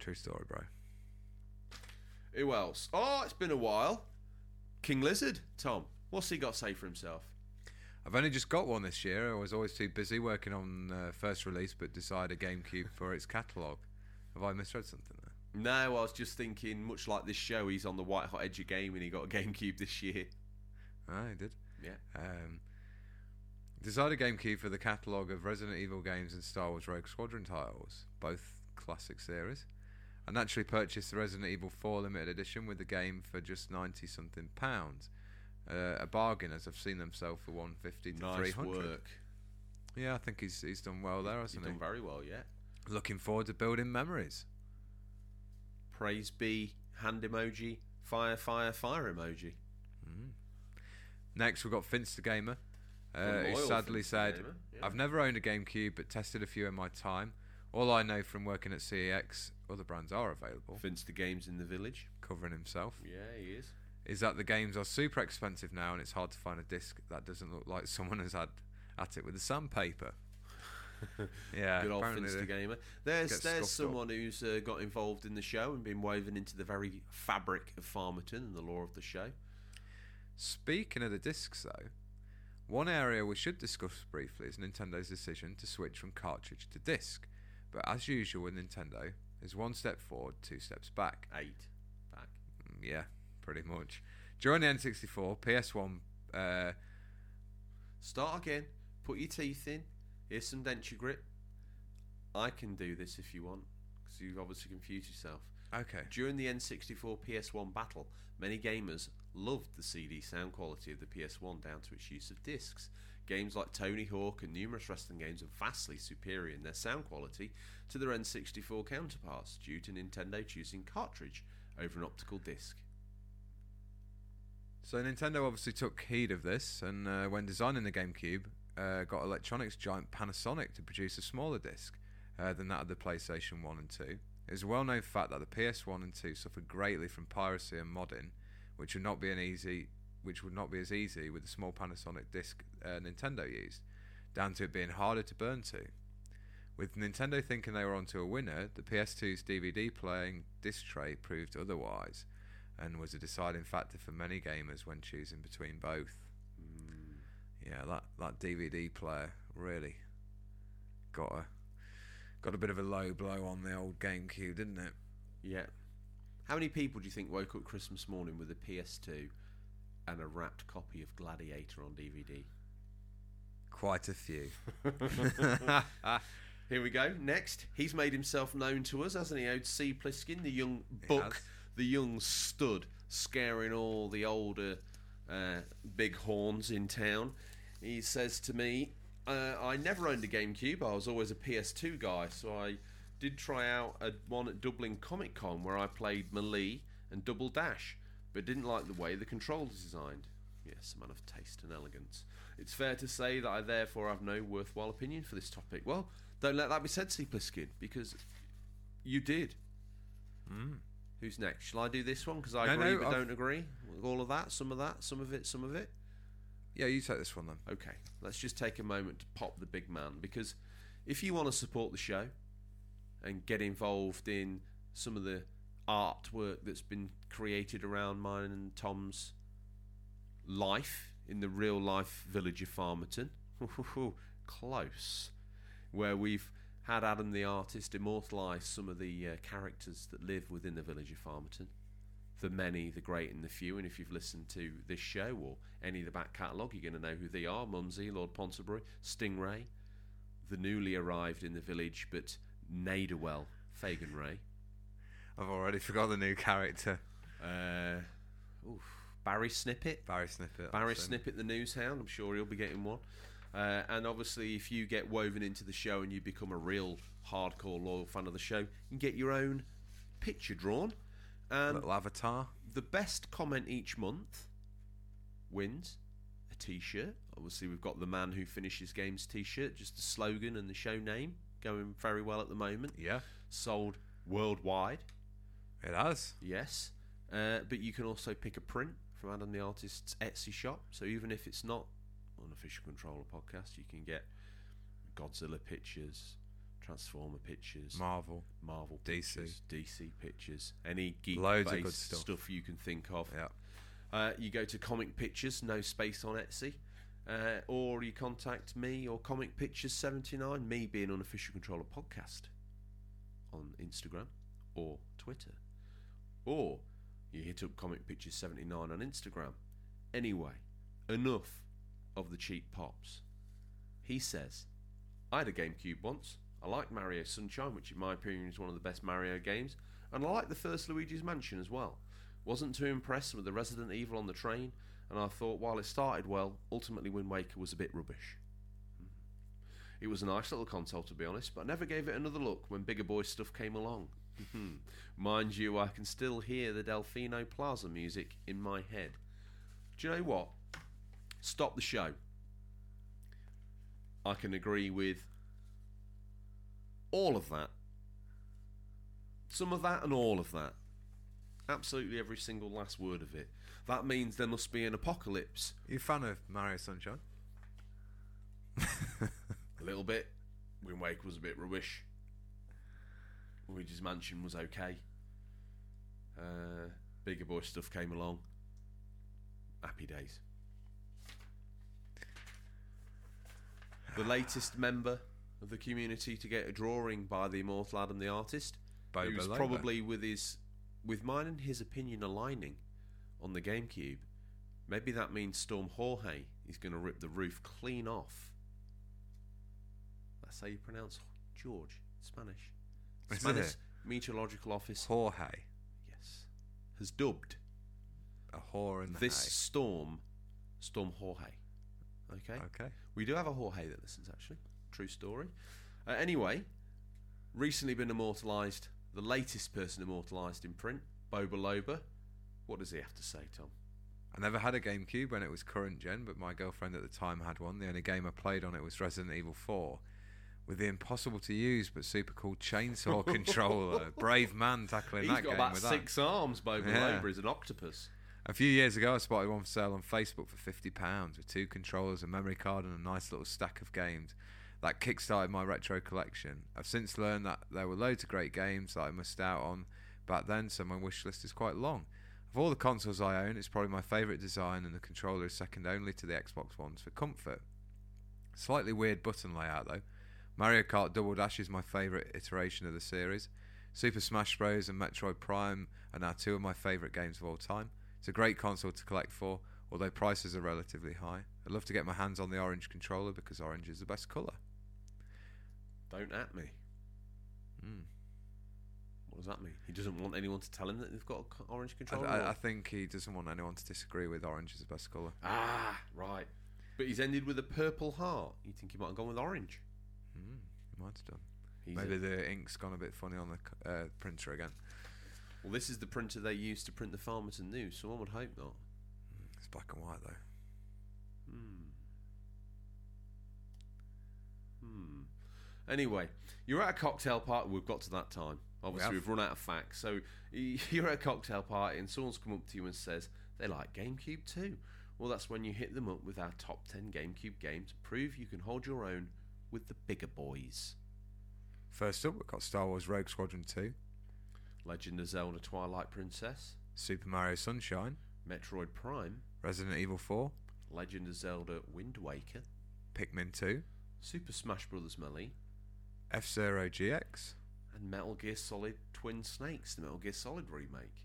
True story, bro. Who else? Oh, it's been a while. King Lizard, Tom. What's he got to say for himself? I've only just got one this year. I was always too busy working on uh, first release, but decided GameCube for its catalogue. Have I misread something there? No, I was just thinking, much like this show, he's on the white hot edge of game and he got a GameCube this year. Ah, he did? Yeah. Um, decided GameCube for the catalogue of Resident Evil games and Star Wars Rogue Squadron titles, both classic series. I naturally purchased the Resident Evil four limited edition with the game for just ninety something pounds. Uh, a bargain, as I've seen them sell for one fifty to three hundred. Nice work. Yeah, I think he's he's done well there, hasn't he? He's done very well, yeah. Looking forward to building memories. Praise be, hand emoji, fire, fire, fire emoji. Mm. Next, we've got Finster Gamer, uh, who sadly Finster said, Gamer, yeah. I've never owned a GameCube, but tested a few in my time. All I know from working at C E X, other brands are available. Finster Games in the village. Covering himself. Yeah, he is. Is that the games are super expensive now and it's hard to find a disc that doesn't look like someone has had at it with a sandpaper. Yeah, good old Finster Gamer. There's there's someone up. who's uh, got involved in the show and been woven into the very fabric of Farmerton and the lore of the show. Speaking of the discs, though, one area we should discuss briefly is Nintendo's decision to switch from cartridge to disc. But as usual with Nintendo, is one step forward, two steps back. Eight back. Yeah, pretty much. During the N sixty-four, P S one... Uh, Start again. Put your teeth in. Here's some denture grip. I can do this if you want, because you've obviously confused yourself. Okay. During the N sixty-four P S one battle, many gamers loved the C D sound quality of the P S one down to its use of discs. Games like Tony Hawk and numerous wrestling games are vastly superior in their sound quality to their N sixty-four counterparts due to Nintendo choosing cartridge over an optical disc. So Nintendo obviously took heed of this and uh, when designing the GameCube, uh, got electronics giant Panasonic to produce a smaller disc uh, than that of the PlayStation one and two. It's a well-known fact that the P S one and two suffered greatly from piracy and modding, which would not be an easy, which would not be as easy with the small Panasonic disc uh, Nintendo used, down to it being harder to burn to. With Nintendo thinking they were onto a winner, the P S two's D V D playing disc tray proved otherwise, and was a deciding factor for many gamers when choosing between both. Mm. Yeah, that, that D V D player really got a... Got a bit of a low blow on the old GameCube, didn't it? Yeah. How many people do you think woke up Christmas morning with a P S two and a wrapped copy of Gladiator on D V D? Quite a few. Here we go. Next, he's made himself known to us, hasn't he? Old C. Pliskin, the young buck, the young stud, scaring all the older uh, big horns in town. He says to me... Uh, I never owned a GameCube. I was always a P S two guy, so I did try out a one at Dublin Comic Con where I played Melee and Double Dash, but didn't like the way the controls were designed. Yes, a man of taste and elegance. It's fair to say that I therefore have no worthwhile opinion for this topic. Well, don't let that be said, C. Pliskin, because you did. Mm. Who's next? Shall I do this one? Because I no, agree no, but I've... don't agree. All of that, some of that, some of it, some of it. Yeah, you take this one then. Okay, let's just take a moment to pop the big man, because if you want to support the show and get involved in some of the artwork that's been created around mine and Tom's life in the real life village of Farmerton, close, where we've had Adam the artist immortalise some of the uh, characters that live within the village of Farmerton. The many, the great and the few, and if you've listened to this show or any of the back catalogue, you're going to know who they are. Munsey, Lord Ponsonbury, Stingray, the newly arrived in the village but Naderwell, Fagan Ray. I've already forgot the new character. Uh, oof, Barry Snippet. Barry Snippet. Barry awesome. Snippet, the news hound. I'm sure he'll be getting one. Uh, and obviously, if you get woven into the show and you become a real hardcore loyal fan of the show, you can get your own picture drawn. And little avatar. The best comment each month wins a t-shirt. Obviously, we've got the man who finishes games t-shirt, just the slogan and the show name going very well at the moment. Yeah. Sold worldwide. It has. Yes. Uh, but you can also pick a print from Adam the Artist's Etsy shop. So even if it's not Unofficial Controller Podcast, you can get Godzilla pictures, Transformer pictures, Marvel, Marvel, D C, pictures, D C pictures, any geek-based stuff. stuff you can think of. Yeah. Uh, you go to Comic Pictures, no space on Etsy, uh, or you contact me or Comic Pictures seventy-nine, me being Unofficial Controller Podcast on Instagram or Twitter, or you hit up Comic Pictures seventy-nine on Instagram. Anyway, enough of the cheap pops. He says, I had a GameCube once. I like Mario Sunshine, which in my opinion is one of the best Mario games, and I like the first Luigi's Mansion as well. Wasn't too impressed with the Resident Evil on the train, and I thought while it started well, ultimately Wind Waker was a bit rubbish. It was a nice little console to be honest, but I never gave it another look when bigger boy stuff came along. Mind you, I can still hear the Delfino Plaza music in my head. Do you know what? Stop the show. I can agree with all of that. Some of that and all of that. Absolutely every single last word of it. That means there must be an apocalypse. Are you a fan of Mario Sunshine? A little bit. Wind Waker was a bit rubbish. Luigi's Mansion was okay. Uh, bigger boy stuff came along. Happy days. The latest member of the community to get a drawing by the immortal Adam the Artist, Boba who's Loba. Probably with his, with mine and his opinion aligning on the GameCube. Maybe that means Storm Jorge is going to rip the roof clean off. That's how you pronounce George, Spanish. Spanish Meteorological Office. Jorge. Yes. Has dubbed a whore in the this hay. storm, Storm Jorge. Okay. Okay. We do have a Jorge that listens, actually. True story. Uh, anyway, recently been immortalised. The latest person immortalised in print, Boba Loba. What does he have to say, Tom? I never had a GameCube when it was current gen, but my girlfriend at the time had one. The only game I played on it was Resident Evil four, with the impossible to use but super cool chainsaw controller. Brave man tackling He's that game with that. He's got about six arms. Boba yeah. Loba is an octopus. A few years ago, I spotted one for sale on Facebook for fifty pounds with two controllers, a memory card, and a nice little stack of games. That kick-started my retro collection. I've since learned that there were loads of great games that I missed out on back then, so my wish list is quite long. Of all the consoles I own, it's probably my favourite design, and the controller is second only to the Xbox Ones for comfort. Slightly weird button layout, though. Mario Kart Double Dash is my favourite iteration of the series. Super Smash Bros and Metroid Prime are now two of my favourite games of all time. It's a great console to collect for, although prices are relatively high. I'd love to get my hands on the orange controller because orange is the best colour. Don't at me. Mm. What does that mean? He doesn't want anyone to tell him that they've got an orange controller? I, I, I think he doesn't want anyone to disagree with orange is the best colour. Ah, right. But he's ended with a purple heart. You think he might have gone with orange? Mm, he might have done. He's Maybe a... the ink's gone a bit funny on the uh, printer again. Well, this is the printer they used to print the Farmerton News, so one would hope not. It's black and white, though. Hmm. Hmm. Anyway, you're at a cocktail party. We've got to that time. Obviously, we we've run out of facts. So you're at a cocktail party, and someone's come up to you and says, they like GameCube too. Well, that's when you hit them up with our top ten GameCube games. Prove you can hold your own with the bigger boys. First up, we've got Star Wars Rogue Squadron two. Legend of Zelda Twilight Princess, Super Mario Sunshine, Metroid Prime, Resident Evil four, Legend of Zelda Wind Waker, Pikmin two, Super Smash Bros Melee, F-Zero G X, and Metal Gear Solid Twin Snakes, the Metal Gear Solid remake.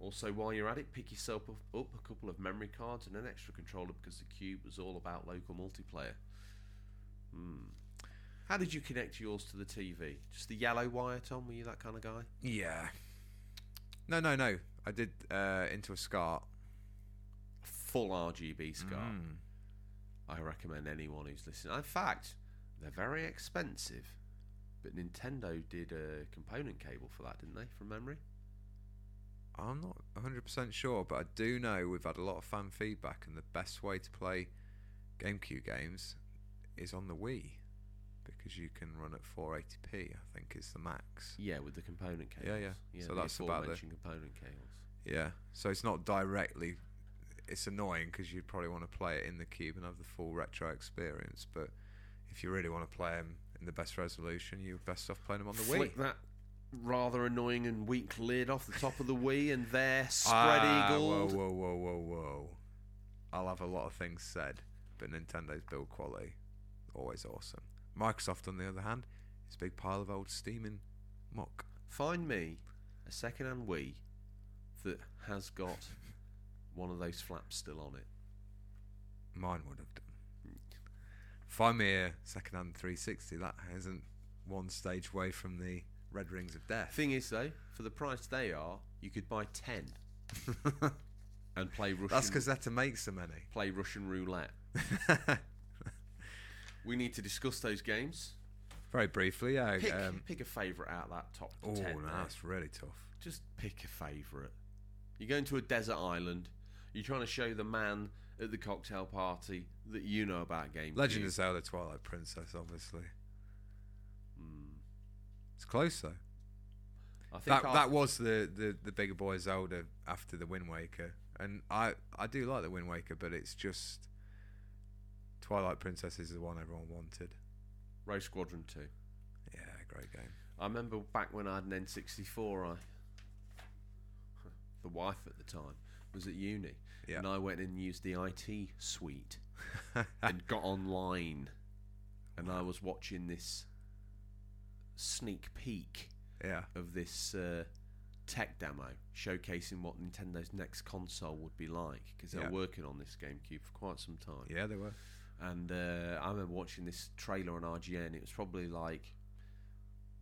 Also, while you're at it, pick yourself up a couple of memory cards and an extra controller because the cube was all about local multiplayer. Hmm. How did you connect yours to the T V? Just the yellow wire, Tom? Were you that kind of guy? Yeah. No, no, no. I did uh, into a SCART. A full R G B SCART. Mm. I recommend anyone who's listening. In fact, they're very expensive. But Nintendo did a component cable for that, didn't they, from memory? I'm not one hundred percent sure, but I do know we've had a lot of fan feedback, and the best way to play GameCube games is on the Wii, because you can run at four eighty p, I think is the max. Yeah, with the component cables. Yeah, yeah. yeah so that's about the component cables. Yeah, so it's not directly. It's annoying because you'd probably want to play it in the cube and have the full retro experience, but if you really want to play them in the best resolution, you're best off playing them on the Flick Wii. Flick that rather annoying and weak lid off the top of the Wii, and there, spread ah, eagled. Whoa, whoa, whoa, whoa, whoa! I'll have a lot of things said, but Nintendo's build quality always awesome. Microsoft, on the other hand, is a big pile of old steaming muck. Find me a second-hand Wii that has got one of those flaps still on it. Mine would have done. Find me a second-hand three sixty that hasn't one stage away from the Red Rings of Death. Thing is, though, for the price they are, you could buy ten and play Russian. That's because Zeta makes so many. Play Russian roulette. We need to discuss those games very briefly. Yeah, pick, um, pick a favourite out of that top oh, ten. Oh, no, that's really tough. Just pick a favourite. You're going to a desert island. You're trying to show the man at the cocktail party that you know about games. Legend of Zelda: Twilight Princess, obviously. Mm. It's close though. I think that I'll... that was the, the, the bigger boy Zelda after the Wind Waker, and I I do like the Wind Waker, but it's just. Twilight Princess is the one everyone wanted. Rogue Squadron two. Yeah, great game. I remember back when I had an N sixty-four, I, the wife at the time, was at uni. Yeah. And I went and used the I T suite and got online. And I was watching this sneak peek yeah. of this uh, tech demo showcasing what Nintendo's next console would be like, because they yeah. were working on this GameCube for quite some time. Yeah, they were. And uh, I remember watching this trailer on R G N. It was probably like,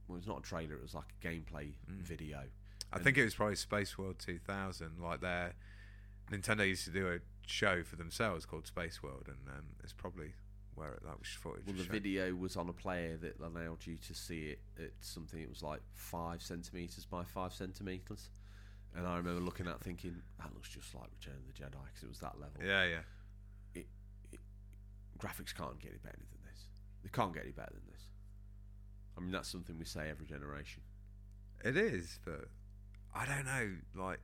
well, it's not a trailer. It was like a gameplay mm. video. I and think it was probably Space World two thousand. Like their Nintendo used to do a show for themselves called Space World, and um, it's probably where that was footage. Well, the show. video was on a player that allowed you to see it at something. It was like five centimeters by five centimeters, and I remember looking at thinking that looks just like Return of the Jedi because it was that level. Yeah, yeah. Graphics can't get any better than this. They can't get any better than this. I mean, that's something we say every generation. It is, but I don't know. Like,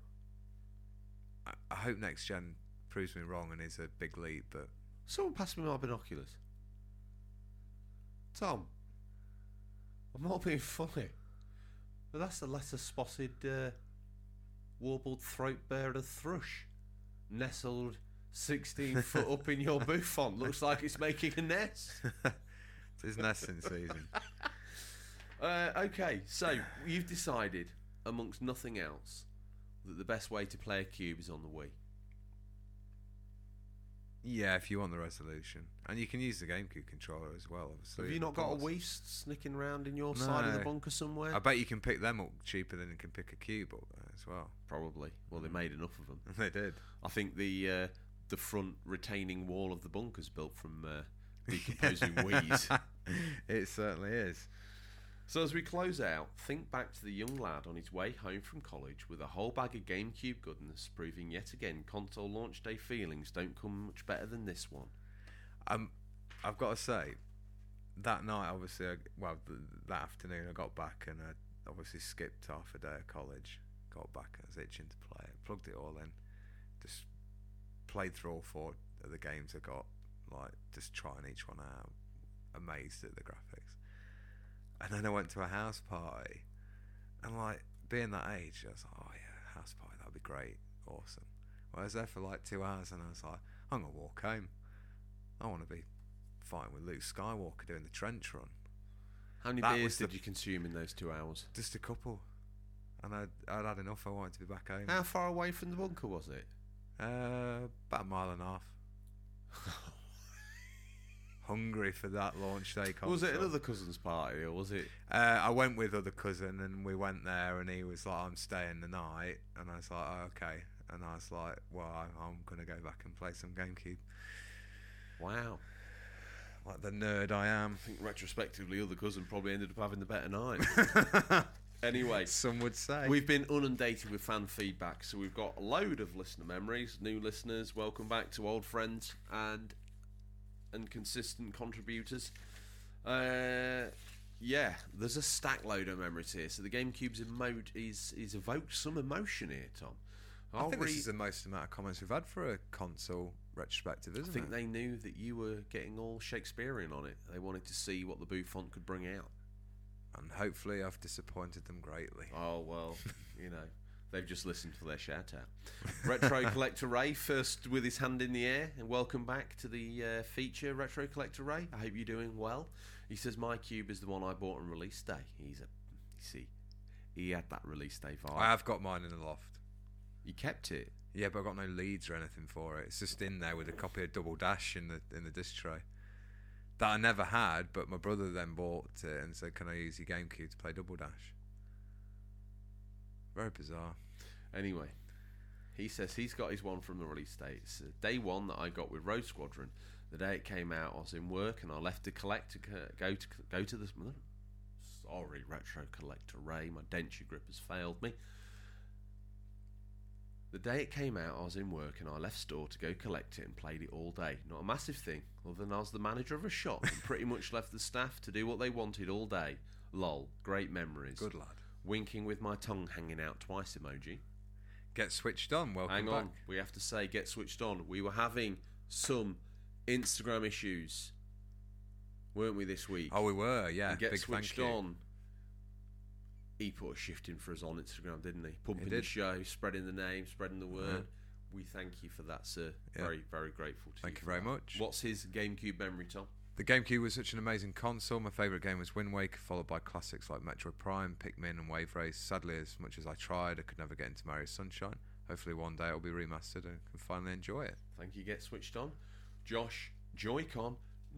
I, I hope next gen proves me wrong and is a big leap. But someone passed me my binoculars. Tom, I'm not being funny, but that's the lesser-spotted, uh, warbled throat-bird of thrush, nestled. Sixteen foot up in your bouffant. Looks like it's making a nest. It's nesting season. Uh, okay, so you've decided, amongst nothing else, that the best way to play a cube is on the Wii. Yeah, if you want the resolution, and you can use the GameCube controller as well. Obviously, have you not got a Wii snicking around in your no. side of the bunker somewhere? I bet you can pick them up cheaper than you can pick a cube up there as well. Probably. Well, they made enough of them. They did. I think the. Uh, The front retaining wall of the bunker's built from uh, decomposing Wii's. It certainly is. So as we close out, think back to the young lad on his way home from college with a whole bag of GameCube goodness, proving yet again console launch day feelings don't come much better than this one. Um, I've got to say, that night, obviously, I, well, that afternoon I got back and I obviously skipped half a day of college. Got back, I was itching to play it, plugged it all in, just played through all four of the games I got, like just trying each one out, amazed at the graphics. And then I went to a house party, and like being that age, I was like, oh yeah, house party, that'd be great, awesome. Well, I was there for like two hours, and I was like, I'm gonna walk home. I want to be fighting with Luke Skywalker doing the trench run. How many that beers did the, you consume in those two hours? Just a couple, and I'd, I'd had enough. I wanted to be back home. How far away from the bunker was it? Uh, about a mile and a half. Hungry for that launch day concert. Was it another cousin's party or was it? Uh, I went with other cousin and we went there and he was like, I'm staying the night. And I was like, oh, okay. And I was like, well, I'm going to go back and play some GameCube. Wow. Like the nerd I am. I think retrospectively, other cousin probably ended up having the better night. Anyway, some would say we've been inundated with fan feedback, so we've got a load of listener memories, new listeners, welcome back to old friends, and and consistent contributors. Uh, yeah, there's a stack load of memories here. So the GameCube's emote is is evoked some emotion here, Tom. I'll I think re- this is the most amount of comments we've had for a console retrospective, isn't it? I think it? They knew that you were getting all Shakespearean on it. They wanted to see what the Boo font could bring out. And hopefully I've disappointed them greatly. Oh, well, you know, they've just listened for their shout-out. Retro Collector Ray, first with his hand in the air, and welcome back to the uh, feature, Retro Collector Ray. I hope you're doing well. He says, my cube is the one I bought on release day. He's a, you see, he had that release day vibe. I have got mine in the loft. You kept it? Yeah, but I've got no leads or anything for it. It's just in there with a copy of Double Dash in the in the disc tray. That I never had, but my brother then bought it and said, can I use your GameCube to play Double Dash? Very bizarre. Anyway, he says he's got his one from the release date. It's day one that I got with Road Squadron. The day it came out, I was in work and I left to collect to go to go to this. Sorry, Retro Collector Ray, my denture grip has failed me. The day it came out, I was in work and I left store to go collect it and played it all day. Not a massive thing, other than I was the manager of a shop and pretty much left the staff to do what they wanted all day. Lol, great memories. Good lad. Winking with my tongue hanging out twice emoji. Get switched on, welcome Hang back. Hang on, we have to say get switched on. We were having some Instagram issues, weren't we, this week? Oh, we were, yeah. And get Big switched thank you. on. He put a shift in for us on Instagram, didn't he? Pumping he did. the show, spreading the name, spreading the word. Mm-hmm. We thank you for that, sir. Yeah. Very, very grateful to thank you. Thank you very that. much. What's his GameCube memory, Tom? The GameCube was such an amazing console. My favourite game was Wind Waker, followed by classics like Metroid Prime, Pikmin and Wave Race. Sadly, as much as I tried, I could never get into Mario Sunshine. Hopefully one day it'll be remastered and I can finally enjoy it. Thank you, Get Switched On. Josh Joy-Con,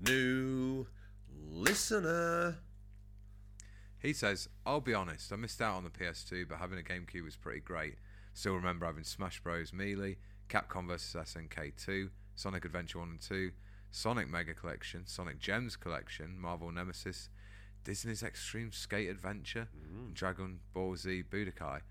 new listener. He says, I'll be honest, I missed out on the P S two, but having a GameCube was pretty great. Still remember having Smash Bros Melee, Capcom vs S N K two, Sonic Adventure one and two, Sonic Mega Collection, Sonic Gems Collection, Marvel Nemesis, Disney's Extreme Skate Adventure, mm. and Dragon Ball Z Budokai.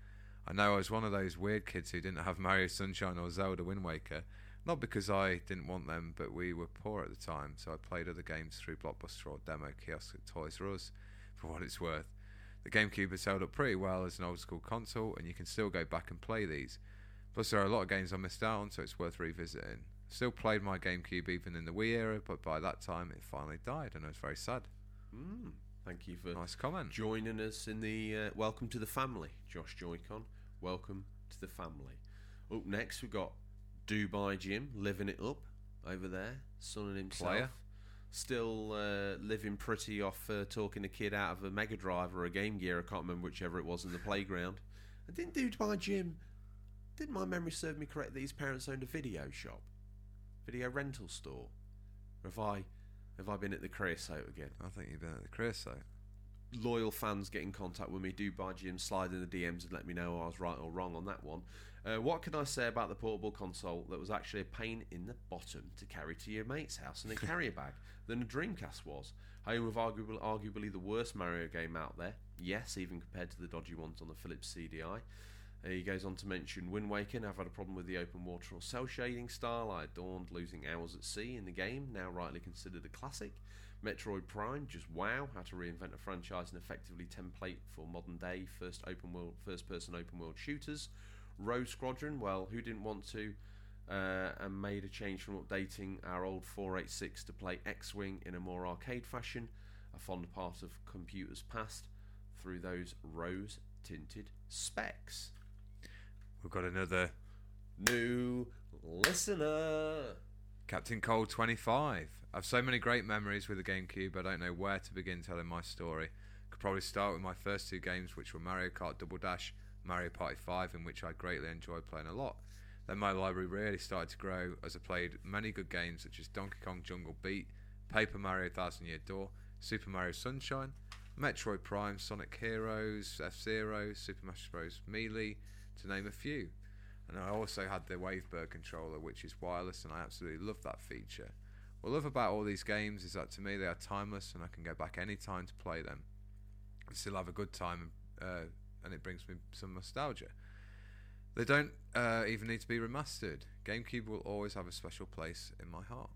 I know I was one of those weird kids who didn't have Mario Sunshine or Zelda Wind Waker. Not because I didn't want them, but we were poor at the time, so I played other games through Blockbuster or demo kiosks at Toys R Us. For what it's worth, the GameCube has held up pretty well as an old school console, and you can still go back and play these. Plus, there are a lot of games I missed out on, so it's worth revisiting. Still played my GameCube even in the Wii era, but by that time it finally died, and I was very sad. Mm, thank you for nice comment. Joining us in the uh, welcome to the family, Josh Joy-Con. Welcome to the family. Up next, we've got Dubai Jim living it up over there, sunning himself. Player. Still uh, living pretty off uh, talking a kid out of a Mega Drive or a Game Gear, I can't remember whichever it was, in the playground. I didn't do my gym. Didn't my memory serve me correctly? His parents owned a video shop, video rental store. Or have I, have I been at the creosote again? I think you've been at the creosote. Loyal fans get in contact with me. Do buy Jim, slide in the D Ms and let me know I was right or wrong on that one. Uh, what can I say about the portable console that was actually a pain in the bottom to carry to your mate's house in a carrier bag than a Dreamcast was? Home of arguably, arguably the worst Mario game out there. Yes, even compared to the dodgy ones on the Philips C D I. Uh, he goes on to mention Wind Waker. I've had a problem with the open water or cell shading style. I adorned losing hours at sea in the game, now rightly considered a classic. Metroid Prime, just wow, how to reinvent a franchise and effectively template for modern day first open world, first person open world shooters. Road Squadron, well, who didn't want to, uh, and made a change from updating our old four eighty-six to play X-Wing in a more arcade fashion, a fond part of computers past, through those rose-tinted specs. We've got another new listener. Captain Cole twenty-five. I have so many great memories with the GameCube, I don't know where to begin telling my story. Could probably start with my first two games, which were Mario Kart Double Dash, Mario Party five, in which I greatly enjoyed playing a lot. Then my library really started to grow as I played many good games such as Donkey Kong Jungle Beat, Paper Mario Thousand Year Door, Super Mario Sunshine, Metroid Prime, Sonic Heroes, F-Zero, Super Smash Bros Melee, to name a few. And I also had the Wavebird controller, which is wireless, and I absolutely love that feature. What I love about all these games is that to me they are timeless and I can go back any time to play them and still have a good time and uh, and it brings me some nostalgia. They don't uh, even need to be remastered. GameCube will always have a special place in my heart.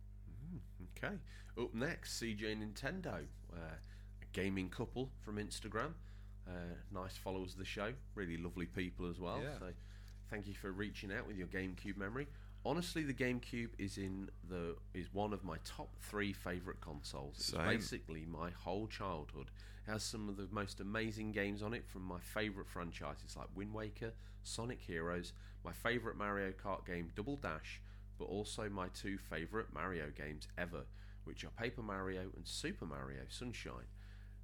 Mm, okay. Up next, C J Nintendo, uh, a gaming couple from Instagram. Uh, nice followers of the show. Really lovely people as well. Yeah. So thank you for reaching out with your GameCube memory. Honestly, the GameCube is in the is one of my top three favourite consoles. It's basically my whole childhood. It has some of the most amazing games on it from my favourite franchises like Wind Waker, Sonic Heroes, my favourite Mario Kart game Double Dash, but also my two favourite Mario games ever, which are Paper Mario and Super Mario Sunshine.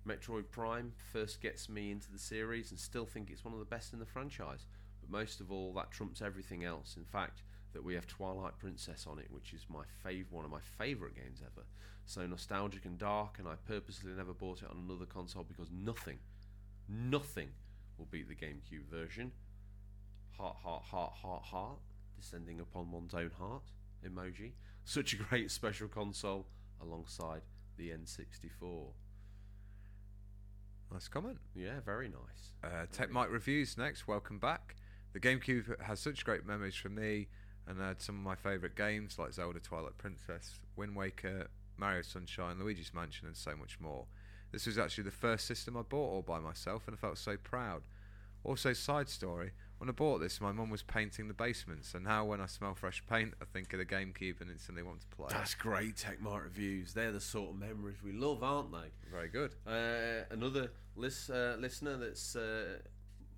Metroid Prime first gets me into the series and still think it's one of the best in the franchise, but most of all, that trumps everything else. In fact, that we have Twilight Princess on it, which is my fav- one of my favourite games ever. So nostalgic and dark, and I purposely never bought it on another console because nothing, nothing will beat the GameCube version. Heart, heart, heart, heart, heart, descending upon one's own heart, emoji. Such a great special console alongside the N sixty-four. Nice comment. Yeah, very nice. Uh, Tech Mike Reviews next, welcome back. The GameCube has such great memories for me, and I had some of my favourite games like Zelda, Twilight Princess, Wind Waker, Mario Sunshine, Luigi's Mansion, and so much more. This was actually the first system I bought all by myself, and I felt so proud. Also, side story, when I bought this, my mum was painting the basement, so now when I smell fresh paint, I think of the GameCube and instantly want to play. That's great, TechMart Reviews. They're the sort of memories we love, aren't they? Very good. Uh, another lis- uh, listener that's uh,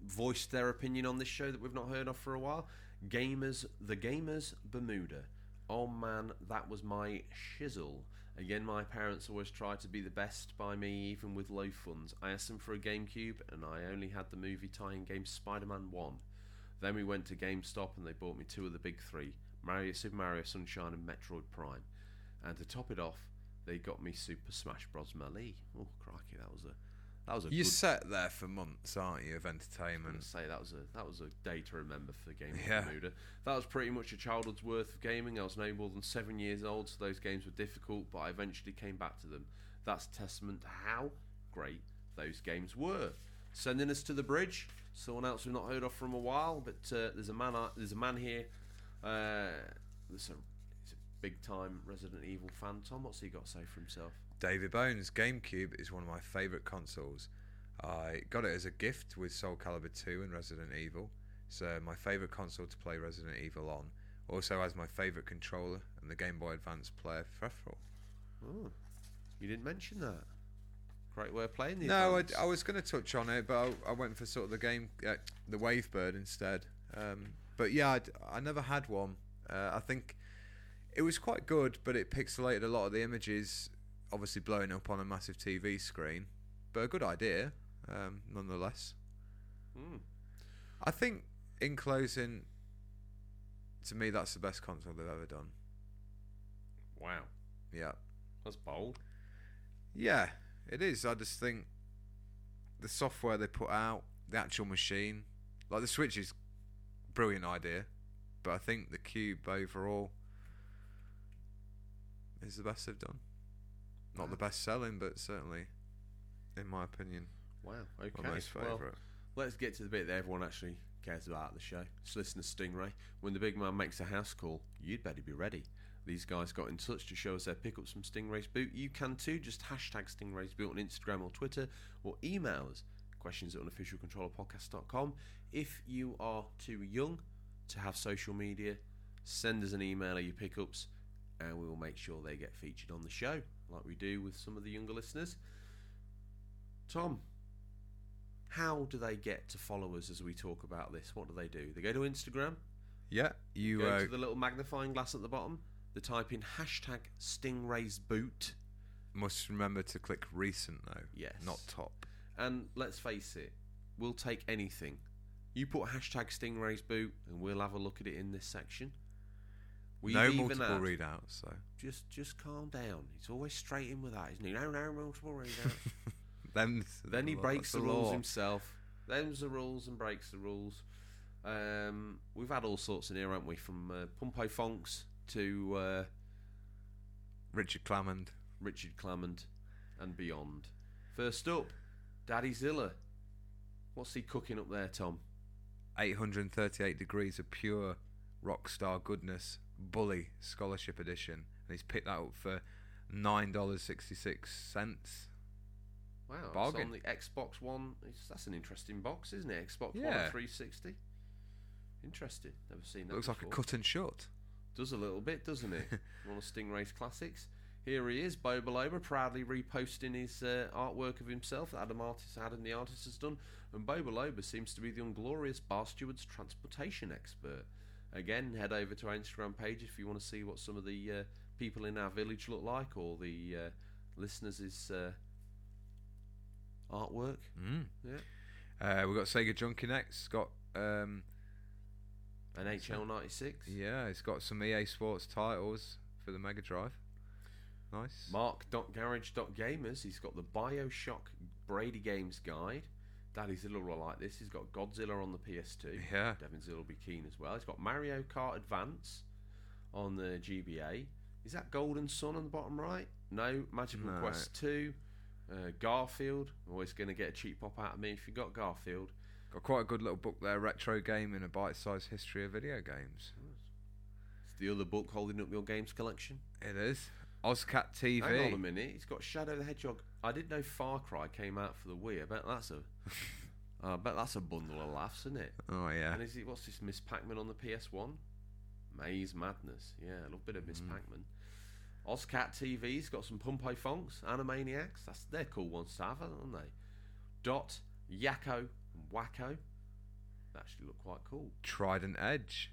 voiced their opinion on this show that we've not heard of for a while, Gamers, the Gamers Bermuda. Oh man, that was my shizzle. Again, my parents always tried to be the best by me, even with low funds. I asked them for a GameCube, and I only had the movie tie-in game Spider-Man one. Then we went to GameStop, and they bought me two of the big three, Mario, Super Mario Sunshine, and Metroid Prime. And to top it off, they got me Super Smash Bros Melee. Oh, crikey, that was a... That was a You're good... set there for months, aren't you, of entertainment? I was going to say, that was a that was a day to remember for Gaming yeah. Bermuda. That was pretty much a childhood's worth of gaming. I was no more than seven years old, so those games were difficult, but I eventually came back to them. That's a testament to how great those games were. Sending us to the bridge, someone else we've not heard of from a while, but uh, there's a man uh, there's a man here. Uh, there's a, he's a big-time Resident Evil fan. Tom, what's he got to say for himself? David Bones, GameCube is one of my favourite consoles. I got it as a gift with Soul Calibur two and Resident Evil, so my favourite console to play Resident Evil on. Also has my favourite controller and the Game Boy Advance player peripheral. Oh, you didn't mention that. Great way of playing the No, I, I was going to touch on it, but I, I went for sort of the game, uh, the Wavebird instead. Um, but yeah, I'd, I never had one. Uh, I think it was quite good, but it pixelated a lot of the images, obviously blowing up on a massive T V screen, but a good idea um, nonetheless. Mm. I think, in closing, to me that's the best console they've ever done. Wow. Yeah. That's bold. Yeah, it is. I just think the software they put out, the actual machine, like the Switch is a brilliant idea, but I think the Cube overall is the best they've done. Not the best selling, but certainly, in my opinion, wow. Okay. My most favourite. Well, let's get to the bit that everyone actually cares about at the show. It's listener Stingray. When the big man makes a house call, you'd better be ready. These guys got in touch to show us their pickups from Stingray's boot. You can too. Just hashtag Stingray's boot on Instagram or Twitter, or email us questions at unofficial controller podcast dot com. If you are too young to have social media, send us an email of your pickups, and we will make sure they get featured on the show, like we do with some of the younger listeners. Tom, how do they get to follow us as we talk about this? What do they do? They go to Instagram. Yeah, you go uh, to the little magnifying glass at the bottom. They type in hashtag Stingray's boot. Must remember to click recent though. Yes, not top. And let's face it, we'll take anything. You put hashtag Stingray's boot, and we'll have a look at it in this section. We've no multiple had, readouts, so just just calm down. He's always straight in with that, isn't he? No, no multiple readouts. then then the he law. breaks the, the rules law. himself. Them's the rules and breaks the rules. Um, we've had all sorts in here, haven't we? From uh, Pumpo Fonks to uh, Richard Clamond, Richard Clamond, and beyond. First up, Daddy Zilla. What's he cooking up there, Tom? eight hundred thirty-eight degrees of pure rockstar goodness. Bully Scholarship Edition. And he's picked that up for nine dollars and sixty-six cents. Wow, bargain. It's on the Xbox One. That's an interesting box, isn't it? Xbox yeah. One three sixty. Interesting. Never seen that. Looks before. Like a cut and shut. Does a little bit, doesn't it? One of Stingray's classics. Here he is, Boba Loba, proudly reposting his uh, artwork of himself that Adam, artist, Adam the Artist has done. And Boba Loba seems to be the unglorious bar steward's transportation expert. Again, head over to our Instagram page if you want to see what some of the uh, people in our village look like, or the uh, listeners' uh, artwork. Mm. Yeah. Uh, we've got Sega Junkie next. It's got um, an H L ninety-six. Yeah, it's got some E A Sports titles for the Mega Drive. Nice. Mark dot garage dot gamers, he's got the BioShock Brady Games Guide. Daddy's a little like this. He's got Godzilla on the P S two. Yeah. Devinzilla will be keen as well. He's got Mario Kart Advance on the G B A. Is that Golden Sun on the bottom right? No. Magical no. Quest two. Uh, Garfield. Always going to get a cheap pop out of me if you got Garfield. Got quite a good little book there. Retro Game and a Bite-Sized History of Video Games. It's the other book holding up your games collection. It is. Ozcat T V. Hang on a minute. He's got Shadow the Hedgehog. I didn't know Far Cry came out for the Wii. I bet that's a, I bet that's a bundle of laughs, isn't it? Oh yeah. And is it, what's this Miss Pac-Man on the P S one? Maze Madness. Yeah, a little bit of Miss mm. Pac-Man. Ozcat T V's got some Pumpo Fonks, Animaniacs. That's they're cool ones to have, aren't they? Dot, Yakko, and Wacko. They actually look quite cool. Trident Edge.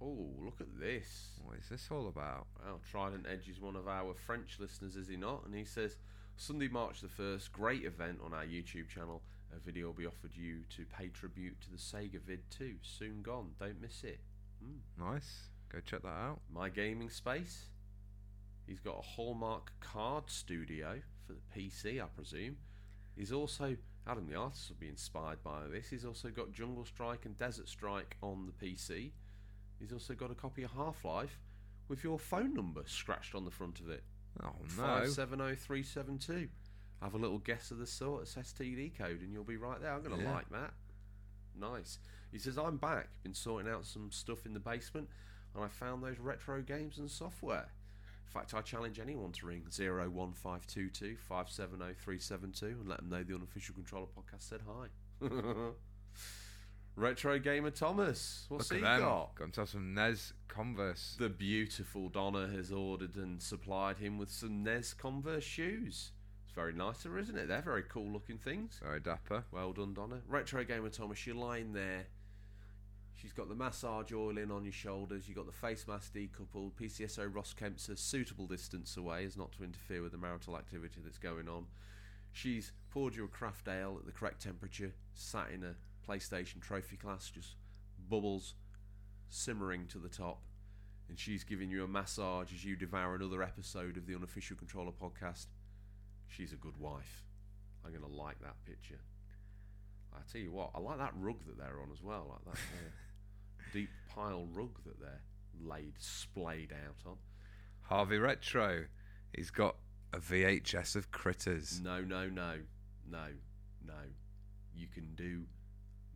Oh, look at this. What is this all about? Well, Trident Edge is one of our French listeners, is he not? And he says, Sunday, March the first, great event on our YouTube channel. A video will be offered you to pay tribute to the Sega Vid two. Soon gone. Don't miss it. Mm. Nice. Go check that out. My Gaming Space. He's got a Hallmark card studio for the P C, I presume. He's also... Adam the Artist will be inspired by this. He's also got Jungle Strike and Desert Strike on the P C. He's also got a copy of Half-Life with your phone number scratched on the front of it. Oh, no. five seven zero three seven two. Have a little guess of the sort. It's S T D code and you'll be right there. I'm going to yeah. like that. Nice. He says, I'm back. Been sorting out some stuff in the basement and I found those retro games and software. In fact, I challenge anyone to ring zero one five two two five seven zero three seven two and let them know the Unofficial Controller Podcast said hi. Retro Gamer Thomas, what's Look he got? Got himself some N E S Converse. The beautiful Donna has ordered and supplied him with some N E S Converse shoes. It's very nice, isn't it? They're very cool looking things. Very dapper. Well done, Donna. Retro Gamer Thomas, you're lying there. She's got the massage oil in on your shoulders. You've got the face mask decoupled. P C S O Ross Kemp says suitable distance away as not to interfere with the marital activity that's going on. She's poured you a craft ale at the correct temperature, sat in a PlayStation trophy class, just bubbles simmering to the top, and she's giving you a massage as you devour another episode of the Unofficial Controller Podcast. She's a good wife. I'm going to like that picture. I tell you what, I like that rug that they're on as well, like that uh, deep pile rug that they're laid, splayed out on. Harvey Retro, he's got a V H S of Critters. No, no, no, no, no. You can do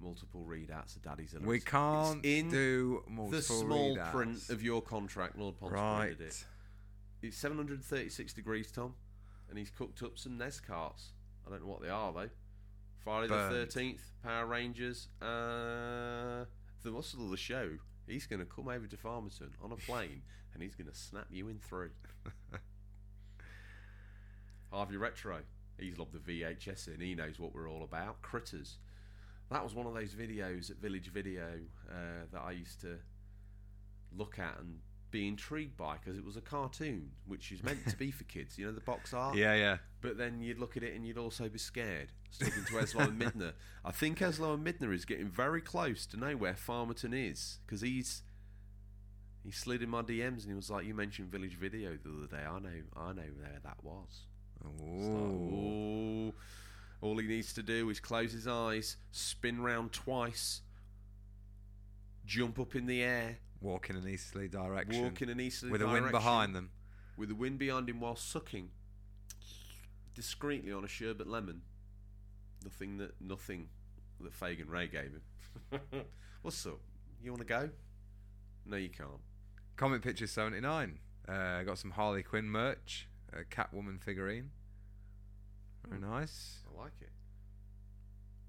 multiple readouts of Daddy's Illness. We can't in do multiple readouts. The small readouts. Print of your contract, Lord Ponsonbury did it. It's seven hundred thirty-six degrees, Tom, and he's cooked up some N E S carts. I don't know what they are, though. Friday Burnt. the thirteenth, Power Rangers. Uh, the muscle of the show, he's going to come over to Farmerton on a plane, and he's going to snap you in three. Harvey Retro, he's lobbed the V H S in. He knows what we're all about. Critters. That was one of those videos at Village Video uh, that I used to look at and be intrigued by, because it was a cartoon which is meant to be for kids, you know, the box art. Yeah, yeah. But then you'd look at it and you'd also be scared. Sticking to Eslo and Midner. I think Eslo and Midner is getting very close to know where Farmerton is, because he's he slid in my D Ms and he was like, "You mentioned Village Video the other day. I know, I know where that was." Oh. All he needs to do is close his eyes, spin round twice, jump up in the air. Walk in an easterly direction. Walk in an easterly with direction. With the wind behind them. With the wind behind him while sucking discreetly on a sherbet lemon. the thing that nothing that Fagan Ray gave him. What's up? You want to go? No, you can't. Comment Pictures seventy-nine. Uh, got some Harley Quinn merch, a Catwoman figurine. Very Ooh, nice. I like it.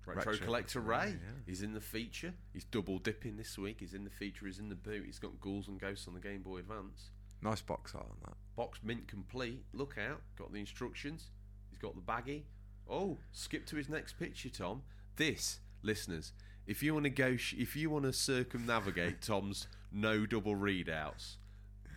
Retro, Retro Collector Ray. Yeah. He's in the feature. He's double dipping this week. He's in the feature. He's in the boot. He's got Ghouls and Ghosts on the Game Boy Advance. Nice box art on that. Box mint complete. Look out. Got the instructions. He's got the baggie. Oh, skip to his next picture, Tom. This, listeners, if you want to go, sh- if you want to circumnavigate Tom's no double readouts,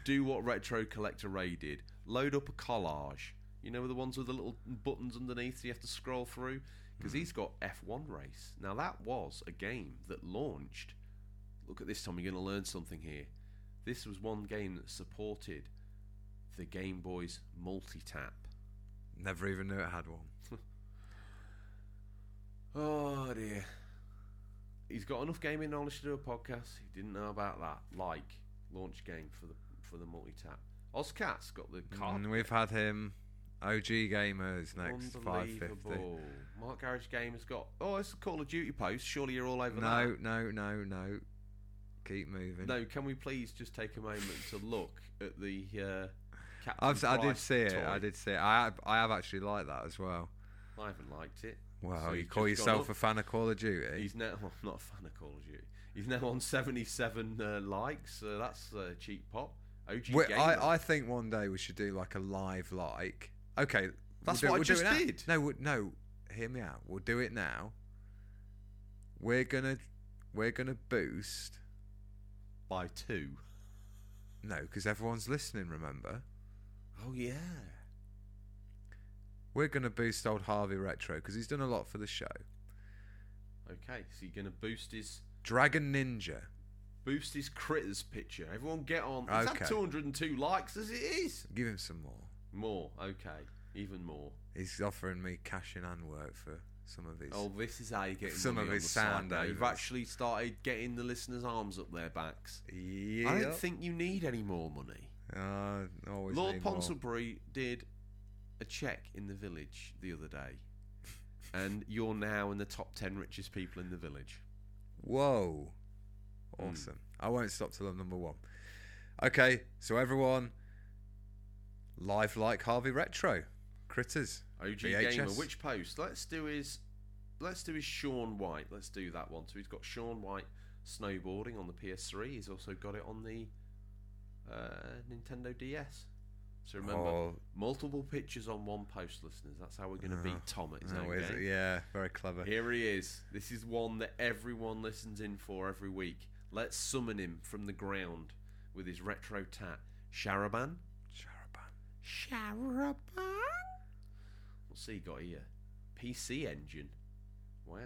do what Retro Collector Ray did. Load up a collage. You know, the ones with the little buttons underneath so you have to scroll through? Because mm. he's got F one Race. Now, that was a game that launched. Look at this, Tom. You're going to learn something here. This was one game that supported the Game Boy's multi-tap. Never even knew it had one. Oh, dear. He's got enough gaming knowledge to do a podcast. He didn't know about that. Like, launch game for the for the multi-tap. Ozcat's got the card. And we've had him. O G Gamers next, five fifty. Mark Garage Gamers got... Oh, it's a Call of Duty post. Surely you're all over no, that. No, no, no, no. Keep moving. No, can we please just take a moment to look at the uh, Captain I've, I did see toy. it. I did see it. I have, I have actually liked that as well. I haven't liked it. Well, so you call yourself a fan of Call of Duty? He's now... Well, I'm not a fan of Call of Duty. He's now on seventy-seven uh, likes. So that's uh, cheap pop. O G Wait, Gamer. I, I think one day we should do like a live like... Okay, that's we'll do, what we'll I just do did. No, no, hear me out. We'll do it now. We're gonna, we're gonna boost by two. No, because everyone's listening. Remember? Oh yeah. We're gonna boost old Harvey Retro because he's done a lot for the show. Okay, so you're gonna boost his Dragon Ninja. Boost his Critters picture. Everyone get on. He's okay. had two hundred two likes as it is. Give him some more. More, okay, even more. He's offering me cash in and work for some of his. Oh, this is how you get some of his sound. You've actually started getting the listeners' arms up their backs. Yeah. I don't think you need any more money. Uh, always. Lord Ponsonbury did a check in the village the other day, and you're now in the top ten richest people in the village. Whoa, awesome! Mm. I won't stop till I'm number one. Okay, so everyone. Live like Harvey Retro, Critters, O G V H S. Gamer. Which post? Let's do his. Let's do his Sean White. Let's do that one. So he's got Sean White snowboarding on the P S three. He's also got it on the uh, Nintendo D S. So remember, oh. multiple pictures on one post, listeners. That's how we're going to oh. beat Tom at his oh, own game. Yeah, very clever. Here he is. This is one that everyone listens in for every week. Let's summon him from the ground with his retro tat. Sharaban. Sharaban? What's he got here? P C Engine. Wow.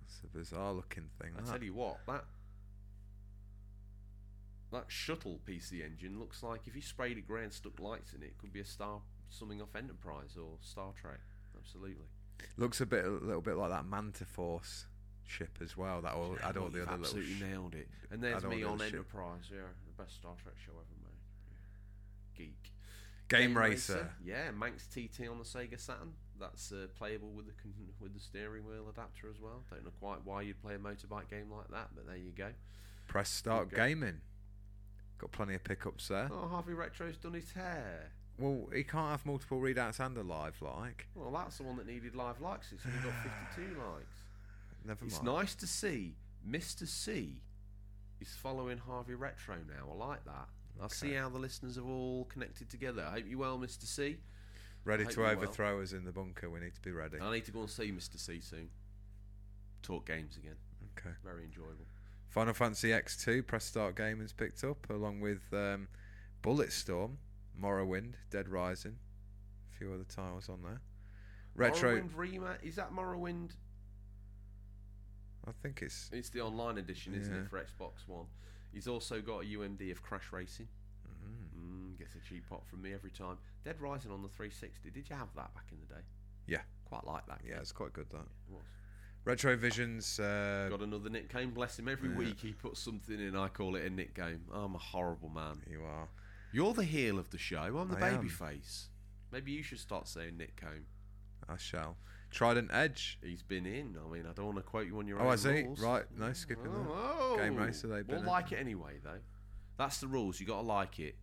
That's a bizarre looking thing. I tell you what, that that shuttle P C Engine looks like if you sprayed it grey and stuck lights in it, it could be a Star something off Enterprise or Star Trek. Absolutely. Looks a bit a little bit like that Mantiforce ship as well. That will yeah, add all well, the other little. Absolutely sh- nailed it. And there's me on Enterprise. Ship. Yeah, the best Star Trek show ever made. Yeah. Geek. Game, Game Racer. Racer, yeah, Manx T T on the Sega Saturn. That's uh, playable with the con- with the steering wheel adapter as well. Don't know quite why you'd play a motorbike game like that, but there you go. Press start gaming. Got plenty of pickups there. Oh, Harvey Retro's done his hair. Well, he can't have multiple readouts and a live like. Well, that's the one that needed live likes. It's only got fifty-two likes. Never mind. It's nice to see Mister C is following Harvey Retro now. I like that. I okay. see how the listeners have all connected together. I hope you're well, Mister C. Ready to overthrow well. us in the bunker. We need to be ready. I need to go and see Mister C soon. Talk games again. Okay. Very enjoyable. Final Fantasy X two, Press Start Gaming's picked up, along with um, Bulletstorm, Morrowind, Dead Rising, a few other titles on there. Retro. Morrowind Remat. Is that Morrowind? I think it's... It's the online edition, isn't yeah. it, for Xbox One? He's also got a U M D of Crash Racing. Mm. Mm, gets a cheap pot from me every time. Dead Rising on the three sixty. Did you have that back in the day? Yeah. Quite like that. Yeah, it's quite good, that. Yeah, it was. Retrovision's... Uh, got another nickname. Bless him. Every yeah. week he puts something in. I call it a nickname. I'm a horrible man. You are. You're the heel of the show. I'm the I baby am. face. Maybe you should start saying nickname. I shall. Trident Edge. He's been in. I mean, I don't want to quote you on your oh, own. Oh, I see. Rules. Right. No skipping oh, that. Oh. Game Racer, they've been. We'll in. Like it anyway, though. That's the rules. You got to like it.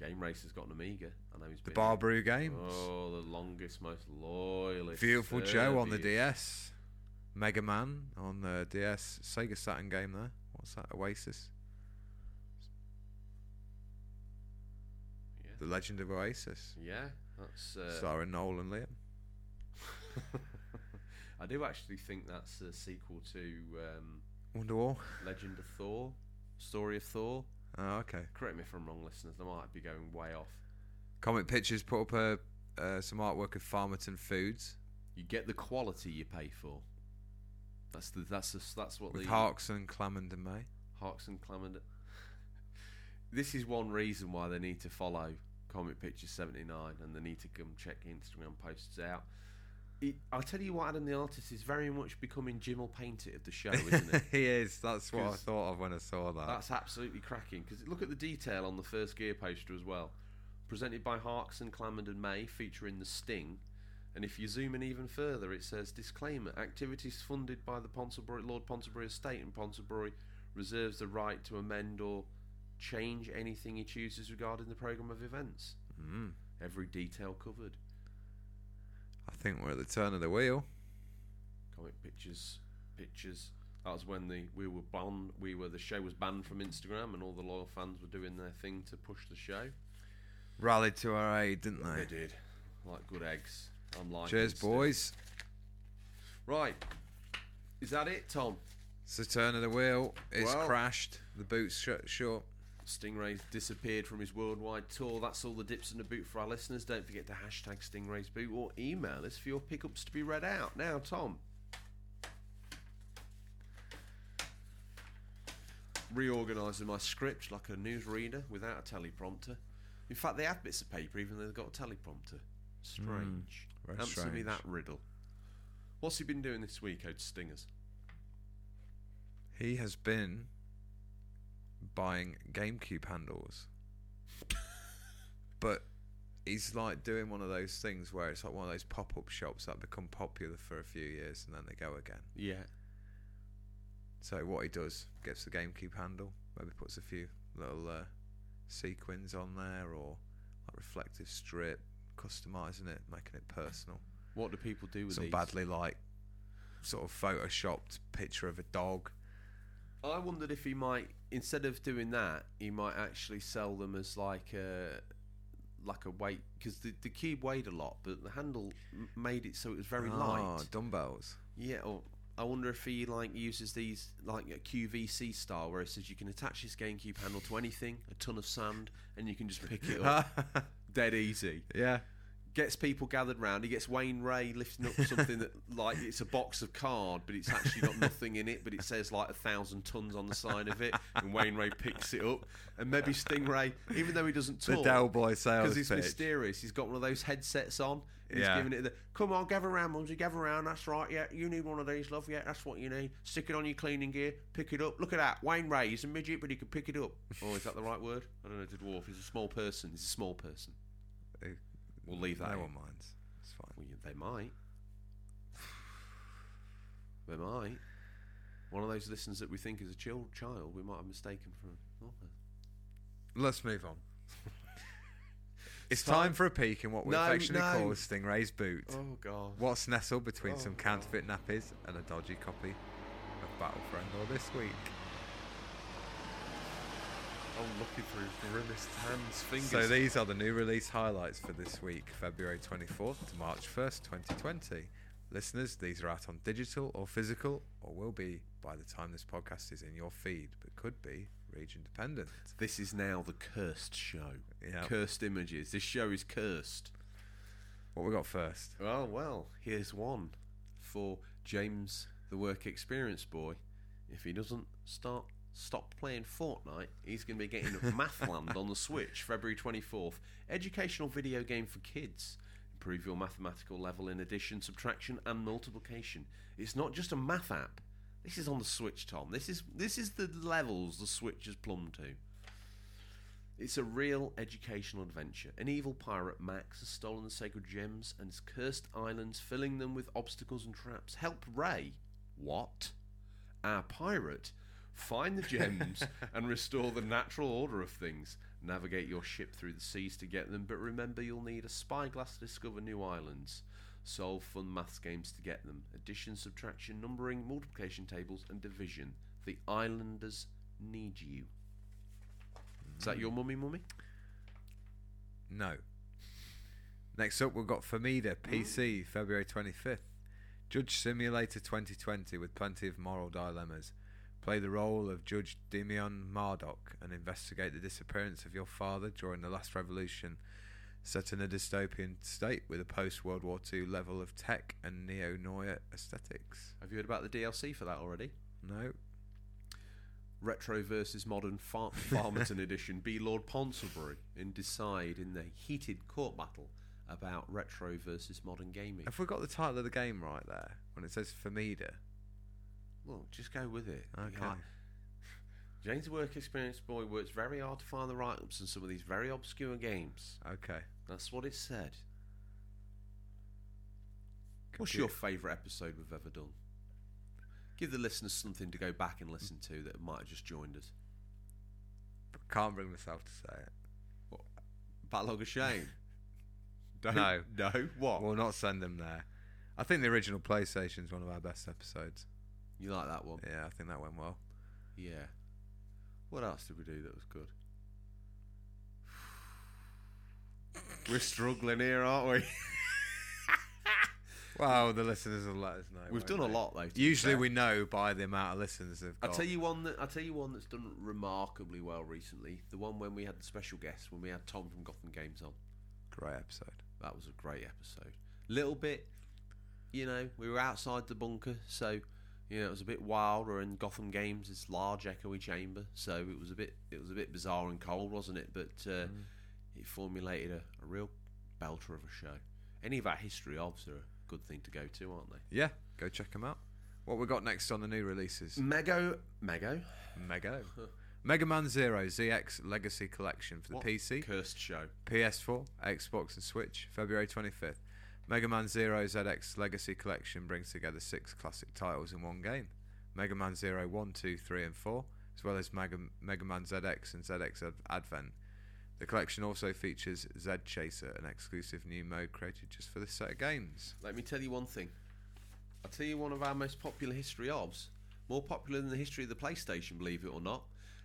Game Racer's got an Amiga. I know he's been. The Bar Brew Games. Oh, the longest, most loyalist. Beautiful Joe on the D S. Mega Man on the D S. Sega Saturn game there. What's that? Oasis. Yeah. The Legend of Oasis. Yeah. That's uh, starring Noel and Liam. I do actually think that's a sequel to um, Wonderwall, Legend of Thor, Story of Thor. Oh, okay. Correct me if I'm wrong, listeners. I might be going way off. Comic Pictures put up a, uh, some artwork of Farmerton Foods. You get the quality you pay for. That's the that's the, that's what with the Harkson, Clamond, and May. Harkson, Clamond. This is one reason why they need to follow Comic Pictures seventy-nine, and they need to come check Instagram posts out. It, I'll tell you what, Adam the Artist is very much becoming Jim or Paint It of the show, isn't it? He is. That's what I thought of when I saw that. That's absolutely cracking, because look at the detail on the first gear poster as well. Presented by Harkson, Clamond and May, featuring the Sting. And if you zoom in even further, it says, disclaimer, activities funded by the Ponsonbury, Lord Ponsonbury Estate in Ponsonbury reserves the right to amend or change anything he chooses regarding the programme of events. Mm. Every detail covered. I think we're at the turn of the wheel. Comic Pictures, pictures. That was when the we were banned. We were the show was banned from Instagram, and all the loyal fans were doing their thing to push the show. Rallied to our aid, didn't they? They did, like good eggs. I'm like, cheers, boys. Right, is that it, Tom? It's the turn of the wheel. It's well, crashed. The boot's shut short. Stingray's disappeared from his worldwide tour. That's all the dips in the boot for our listeners. Don't forget to hashtag Stingray's boot or email us for your pickups to be read out. Now, Tom. Reorganising my script like a newsreader without a teleprompter. In fact, they have bits of paper even though they've got a teleprompter. Strange. Mm, very Answer strange. me that riddle. What's he been doing this week, Old Stingers? He has been buying GameCube handles, but he's like doing one of those things where it's like one of those pop-up shops that become popular for a few years and then they go again. Yeah. So what he does, gets the GameCube handle, maybe puts a few little uh, sequins on there or like reflective strip, customising it, making it personal. What do people do with Some these? Some badly like sort of photoshopped picture of a dog. I wondered if he might, instead of doing that, he might actually sell them as like a like a weight, because the, the cube weighed a lot, but the handle made it so it was very oh, light. Oh, dumbbells. Yeah. Or I wonder if he like uses these like a Q V C style, where it says you can attach this GameCube handle to anything, a ton of sand, and you can just pick it up, dead easy. Yeah. Gets people gathered round. He gets Wayne Ray lifting up something that, like, it's a box of card, but it's actually got nothing in it, but it says like a thousand tons on the side of it, and Wayne Ray picks it up. And maybe Stingray, even though he doesn't talk, the Del Boy sales because he's pitch. mysterious, he's got one of those headsets on, and yeah. he's giving it the, come on, gather round, Mumsy, gather round, that's right, yeah, you need one of these, love, yeah, that's what you need, stick it on your cleaning gear, pick it up, look at that, Wayne Ray, he's a midget, but he can pick it up. Oh, is that the right word? I don't know, the dwarf, he's a small person, he's a small person. Hey. We'll leave that. No one minds. It's fine. Well, they might. They might. One of those listeners that we think is a child, child we might have mistaken for. Let's move on. It's time, time for a peek in what we no, affectionately no. call Stingray's boot. Oh, God. What's nestled between oh, some counterfeit God. nappies and a dodgy copy of Battlefront or This Week? I'm looking through grimaced hands, fingers. So these are the new release highlights for this week, February twenty-fourth to March first, twenty twenty. Listeners, these are out on digital or physical, or will be by the time this podcast is in your feed, but could be region dependent. This is now the cursed show. Yep. Cursed images. This show is cursed. What we got first? Oh, well, here's one for James, the work experience boy. If he doesn't start... Stop playing Fortnite, he's going to be getting Mathland on the Switch, February twenty-fourth. Educational video game for kids. Improve your mathematical level in addition, subtraction and multiplication. It's not just a math app. This is on the Switch, Tom. This is this is the levels the Switch has plumbed to. It's a real educational adventure. An evil pirate, Max, has stolen the sacred gems and has cursed islands, filling them with obstacles and traps. Help Ray, what? our pirate, find the gems and restore the natural order of things. Navigate your ship through the seas to get them, but remember you'll need a spyglass to discover new islands. Solve fun maths games to get them. Addition, subtraction, numbering, multiplication tables, and division. The islanders need you. Mm. Is that your mummy mummy? No. Next up, we've got for me the P C, mm. February twenty-fifth. Judge Simulator twenty twenty with plenty of moral dilemmas. Play the role of Judge Demion Marduk and investigate the disappearance of your father during the last revolution, set in a dystopian state with a post-World War Two level of tech and neo-noir aesthetics. Have you heard about the D L C for that already? No. Retro versus modern Far- Farmerton edition. Be Lord Ponsonbury and decide in the heated court battle about retro versus modern gaming. Have we got the title of the game right there when it says Famida? Well, just go with it. Okay. Yeah. Jane's work experience boy works very hard to find the write-ups in some of these very obscure games. Okay. That's what it said. Could What's your favourite episode we've ever done? Give the listeners something to go back and listen to that might have just joined us. Can't bring myself to say it. What? Backlog of Shame? Don't, no. No? What? We'll not send them there. I think the original PlayStation's one of our best episodes. You like that one? Yeah, I think that went well. Yeah. What else did we do that was good? We're struggling here, aren't we? Well, the listeners will let us know. We've done they? a lot, though. Usually we know by the amount of listeners they've got. I'll tell you one that, I'll tell you one that's done remarkably well recently. The one when we had the special guest, when we had Tom from Gotham Games on. Great episode. That was a great episode. Little bit, you know, we were outside the bunker, so... You know, it was a bit wild. We're in Gotham Games, this large echoey chamber, so it was a bit it was a bit bizarre and cold, wasn't it? But uh, mm. it formulated a, a real belter of a show. Any of our history ofs are a good thing to go to, aren't they? Yeah, go check them out. What we got next on the new releases? Mego, Mego, Mego, Mega Man Zero Z X Legacy Collection for the what P C, cursed show, P S four, Xbox, and Switch, February twenty-fifth. Mega Man Zero Z X Legacy Collection brings together six classic titles in one game. Mega Man Zero one, two, three and four, as well as Mega, Mega Man Z X and Z X Ad- Advent. The collection also features Z Chaser, an exclusive new mode created just for this set of games. Let me tell you one thing. I'll tell you one of our most popular history ofs. More popular than the history of the PlayStation, believe it or not.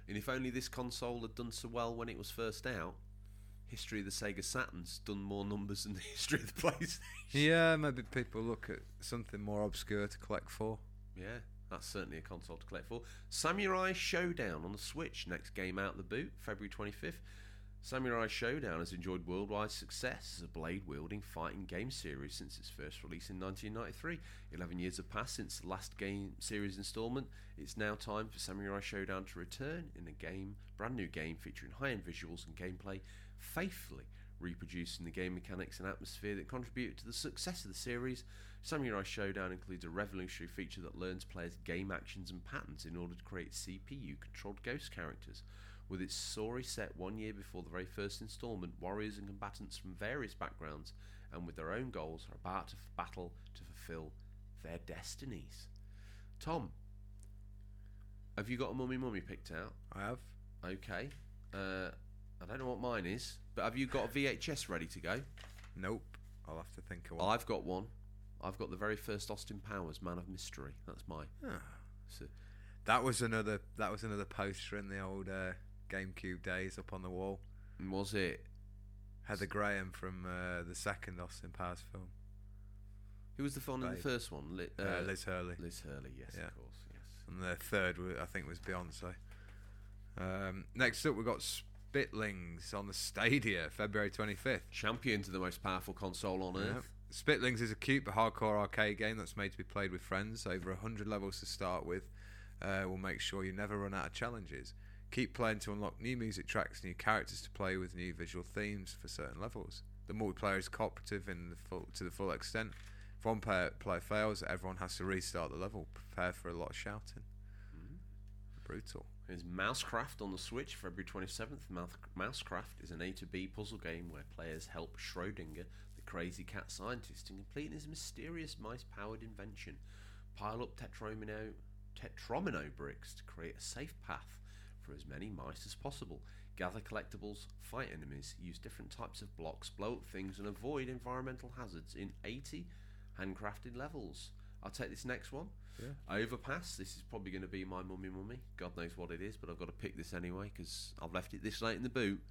And if only this console had done so well when it was first out, history of the Sega Saturn's done more numbers than the history of the PlayStation. Yeah, maybe people look at something more obscure to collect for. Yeah, that's certainly a console to collect for. Samurai Showdown on the Switch, next game out the boot, February twenty-fifth. Samurai Showdown has enjoyed worldwide success as a blade-wielding fighting game series since its first release in nineteen ninety-three. Eleven years have passed since the last game series installment. It's now time for Samurai Showdown to return in a game, brand new game featuring high-end visuals and gameplay, faithfully reproducing the game mechanics and atmosphere that contributed to the success of the series. Samurai Showdown includes a revolutionary feature that learns players' game actions and patterns in order to create C P U-controlled ghost characters. With its story set one year before the very first instalment, warriors and combatants from various backgrounds and with their own goals are about to battle to fulfill their destinies. Tom, have you got a mummy mummy picked out? I have. Okay. Uh... I don't know what mine is, but have you got a V H S ready to go? Nope. I'll have to think of one. I've got one. I've got the very first Austin Powers, Man of Mystery. That's mine. Oh. So, that was another. That was another poster in the old uh, GameCube days up on the wall. Was it? Heather Graham from uh, the second Austin Powers film. Who was the film in the first one? Liz, uh, uh, Liz Hurley. Liz Hurley. Yes, yeah. Of course. Yes. And the third, I think, was Beyonce. Um, next up, we got Sp- Spitlings on the Stadia, February twenty-fifth. Champion to the most powerful console on yeah. Earth. Spitlings is a cute but hardcore arcade game that's made to be played with friends. Over one hundred levels to start with. Uh, will make sure you never run out of challenges. Keep playing to unlock new music tracks, new characters to play with, new visual themes for certain levels. The multiplayer is cooperative in the full, to the full extent. If one player, player fails, everyone has to restart the level. Prepare for a lot of shouting. Mm-hmm. Brutal. There's Mousecraft on the Switch, February twenty-seventh. Mousecraft is an A to B puzzle game where players help Schrödinger, the crazy cat scientist, to complete his mysterious mice-powered invention. Pile up tetromino, tetromino bricks to create a safe path for as many mice as possible. Gather collectibles, fight enemies, use different types of blocks, blow up things, and avoid environmental hazards in eighty handcrafted levels. I'll take this next one. Yeah. Overpass. This is probably going to be my mummy mummy. God knows what it is, but I've got to pick this anyway because I've left it this late in the boot.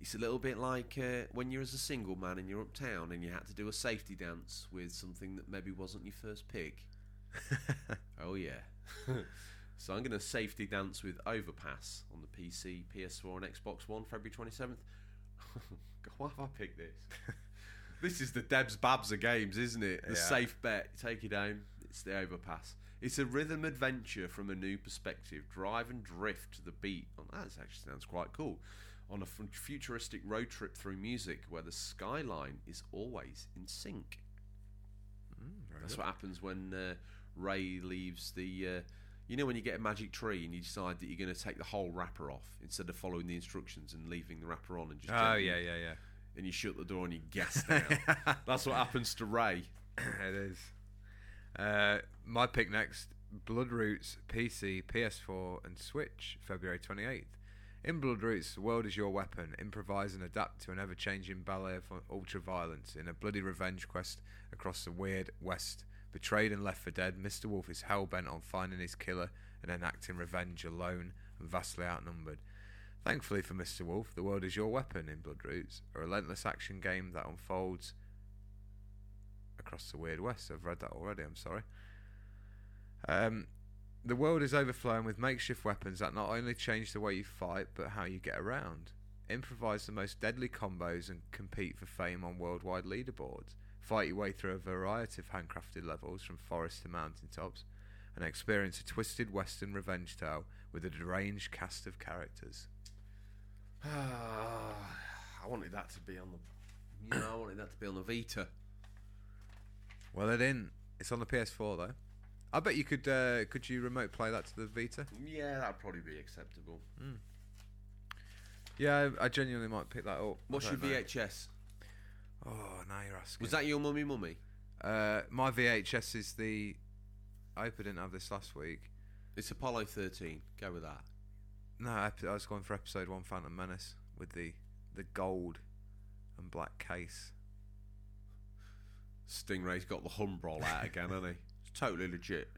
It's a little bit like uh, when you're as a single man and you're uptown and you had to do a safety dance with something that maybe wasn't your first pick. Oh, yeah. So I'm going to safety dance with Overpass on the P C, P S four and Xbox One, February twenty-seventh. God, why have I picked this? This is the Debs Babs of games, isn't it? The yeah. safe bet. Take it home. It's the Overpass. It's a rhythm adventure from a new perspective. Drive and drift to the beat. Oh, that actually sounds quite cool. On a futuristic road trip through music where the skyline is always in sync. Mm, That's good. What happens when uh, Ray leaves the... Uh, you know when you get a magic tree and you decide that you're going to take the whole wrapper off instead of following the instructions and leaving the wrapper on and just... Oh, yeah, yeah, yeah. And you shut the door and you gas down. That's what happens to Ray. It is. Uh, my pick next, Bloodroots, P C, P S four and Switch, February twenty-eighth. In Bloodroots, the world is your weapon. Improvise and adapt to an ever-changing ballet of ultra-violence in a bloody revenge quest across the weird West. Betrayed and left for dead, Mister Wolf is hell-bent on finding his killer and enacting revenge alone and vastly outnumbered. Thankfully for Mister Wolf, the world is your weapon in Bloodroots, a relentless action game that unfolds across the weird West. I've read that already, I'm sorry. Um, the world is overflowing with makeshift weapons that not only change the way you fight, but how you get around. Improvise the most deadly combos and compete for fame on worldwide leaderboards. Fight your way through a variety of handcrafted levels from forest to mountaintops, and experience a twisted Western revenge tale with a deranged cast of characters. Ah, I wanted that to be on the, you know, I wanted that to be on the Vita. Well, it didn't. It's on the P S four though. I bet you could. Uh, could you remote play that to the Vita? Yeah, that'd probably be acceptable. Mm. Yeah, I, I genuinely might pick that up. What's your V H S? Know. Oh, now you're asking. Was that your mummy mummy? Uh, my V H S is the. I hope I didn't have this last week. It's Apollo thirteen. Go with that. No, I was going for episode one, Phantom Menace, with the the gold and black case. Stingray's got the Humbrol out again, hasn't he? It's totally legit.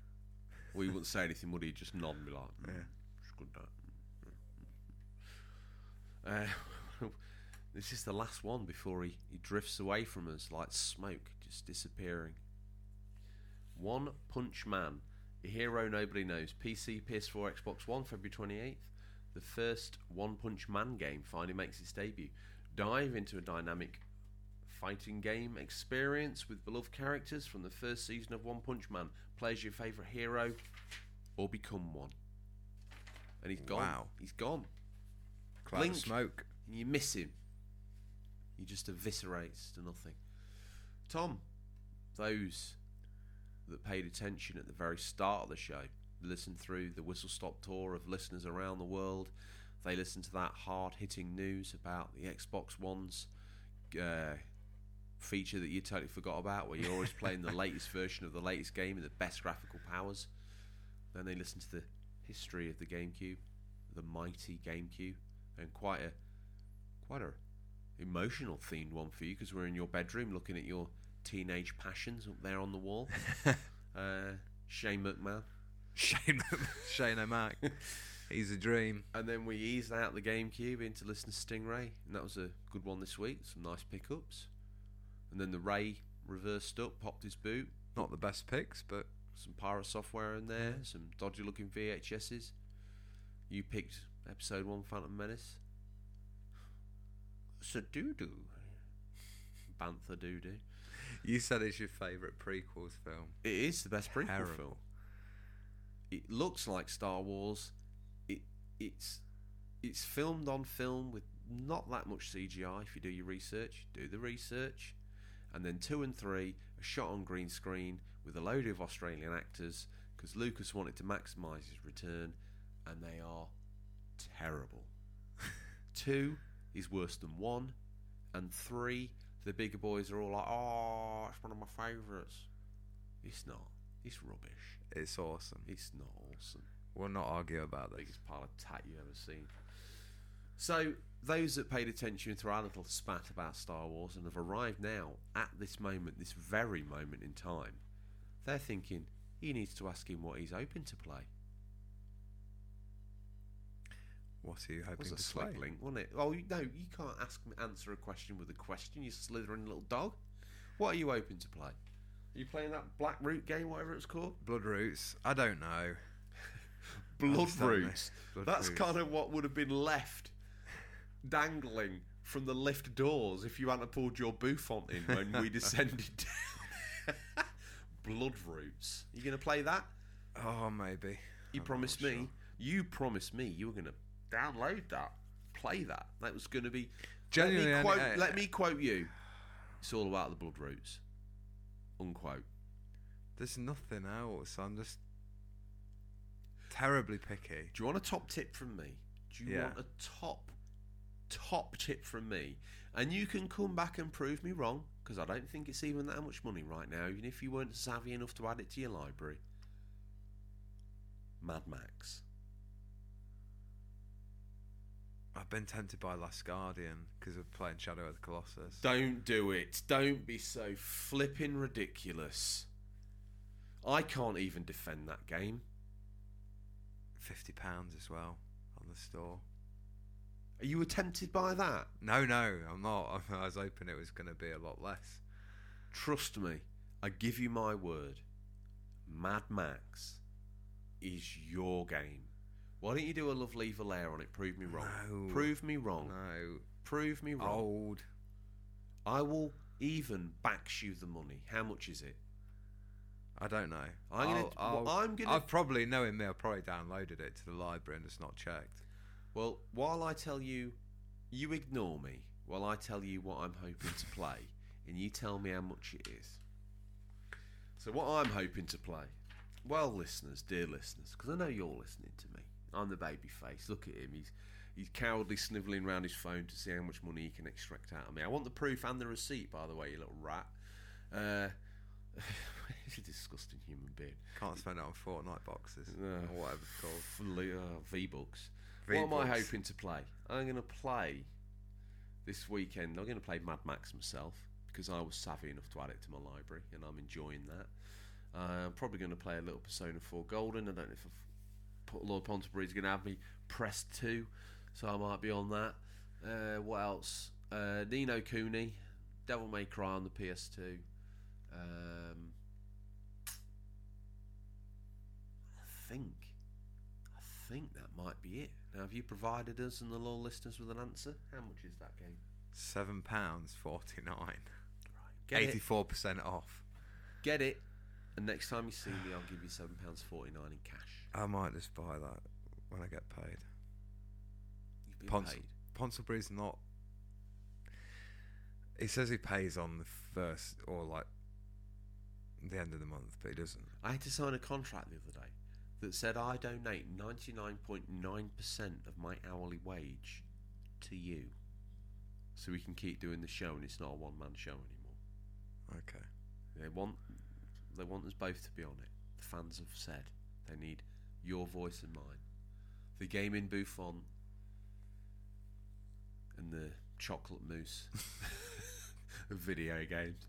Well, he wouldn't say anything, would he? He'd just nod and be like, mm, yeah, it's good night. Uh, this is the last one before he, he drifts away from us like smoke, just disappearing. One Punch Man, a hero nobody knows. P C, P S four, Xbox One, February twenty-eighth. The first One Punch Man game finally makes its debut. Dive into a dynamic fighting game experience with beloved characters from the first season of One Punch Man. Play as your favourite hero or become one. And he's gone. Wow. He's gone. Cloud Blink, of smoke. And you miss him. He just eviscerates to nothing. Tom, those that paid attention at the very start of the show, listened through the whistle-stop tour of listeners around the world. They listened to that hard-hitting news about the Xbox One's uh, feature that you totally forgot about, where you're always playing the latest version of the latest game and the best graphical powers. Then they listened to the history of the GameCube, the mighty GameCube, and quite a quite a emotional-themed one for you because we're in your bedroom looking at your teenage passions up there on the wall. uh, Shane McMahon. Shane, Shane O'Mac. He's a dream. And then we eased out the GameCube into listening to Stingray, and that was a good one this week. Some nice pickups. And then the Ray reversed up, popped his boot. Not the best picks, but some Pyro software in there, yeah. Some dodgy looking V H S's. You picked episode one, Phantom Menace. It's a doo doo. Bantha doo doo. You said it's your favourite prequels film. It is the best prequel Terrible. film. It looks like Star Wars. It it's it's filmed on film with not that much C G I. If you do your research, do the research, and then two and three are shot on green screen with a load of Australian actors because Lucas wanted to maximise his return, and they are terrible. Two is worse than one. And three, the bigger boys are all like, oh, it's one of my favourites. It's not. It's rubbish. It's awesome. It's not awesome. We'll not argue about that. Biggest pile of tat you've ever seen. So, those that paid attention through our little spat about Star Wars and have arrived now at this moment, this very moment in time, they're thinking, he needs to ask him what he's hoping to play. What are you hoping to play? It was a slick link, wasn't it? Oh, no, you can't ask answer a question with a question, you slithering little dog. What are you hoping to play? Are you playing that Blackroot game, whatever it's called? Bloodroots. I don't know. Bloodroots. Blood That's roots. Kind of what would have been left dangling from the lift doors if you hadn't pulled your bouffant in when we descended down. Bloodroots. You going to play that? Oh, maybe. You I'm promised me. Sure. You promised me you were going to download that, play that. That was going to be... Genuinely, let me, quote, I, I, let me quote you. It's all about the Bloodroots. Unquote. There's nothing else. I'm just terribly picky. Do you want a top tip from me? Do you yeah. want a top, top tip from me? And you can come back and prove me wrong, because I don't think it's even that much money right now, even if you weren't savvy enough to add it to your library. Mad Max. I've been tempted by Last Guardian because of playing Shadow of the Colossus. Don't do it. Don't be so flipping ridiculous. I can't even defend that game. fifty pounds as well on the store. Are you tempted by that? No, no, I'm not. I was hoping it was going to be a lot less. Trust me. I give you my word. Mad Max is your game. Why don't you do a lovely Valère on it? Prove me wrong. No, Prove me wrong. No. Prove me wrong. Old. I will even bax you the money. How much is it? I don't know. I'm I'll, gonna. I'll, well, I'm gonna. I've probably, knowing me, I probably downloaded it to the library and it's not checked. Well, while I tell you, you ignore me. While I tell you what I'm hoping to play, and you tell me how much it is. So what I'm hoping to play? Well, listeners, dear listeners, because I know you're listening to me. I'm the baby face. Look at him. He's he's cowardly snivelling around his phone to see how much money he can extract out of me. I want the proof and the receipt, by the way, you little rat. Uh, he's a disgusting human being. Can't spend it on Fortnite boxes uh, or whatever it's called. Uh, V-Bucks. What am I hoping to play? I'm going to play this weekend. I'm going to play Mad Max myself because I was savvy enough to add it to my library and I'm enjoying that. Uh, I'm probably going to play a little Persona four Golden. I don't know if I've Lord Ponsonbury's going to have me press two, so I might be on that. Uh, what else? Uh, Ni no Kuni, Devil May Cry on the P S two. Um, I think, I think that might be it. Now, have you provided us and the loyal listeners with an answer? How much is that game? Seven pounds forty-nine. Right, get eighty-four percent off. Get it. And next time you see me, I'll give you seven pounds forty-nine in cash. I might just buy that when I get paid. You've been Pons- paid? Ponsonbury's not... He says he pays on the first, or like, the end of the month, but he doesn't. I had to sign a contract the other day that said I donate ninety-nine point nine percent of my hourly wage to you. So we can keep doing the show and it's not a one-man show anymore. Okay. They want... They want us both to be on it. The fans have said they need your voice and mine. The gaming bouffant and the chocolate mousse of video games.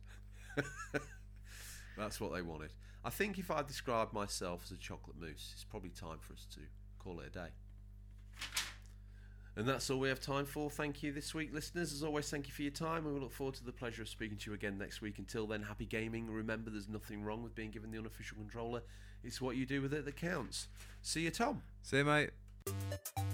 That's what they wanted. I think if I described myself as a chocolate mousse, it's probably time for us to call it a day. And that's all we have time for. Thank you this week, listeners. As always, thank you for your time. We will look forward to the pleasure of speaking to you again next week. Until then, happy gaming. Remember, there's nothing wrong with being given the unofficial controller. It's what you do with it that counts. See you, Tom. See you, mate.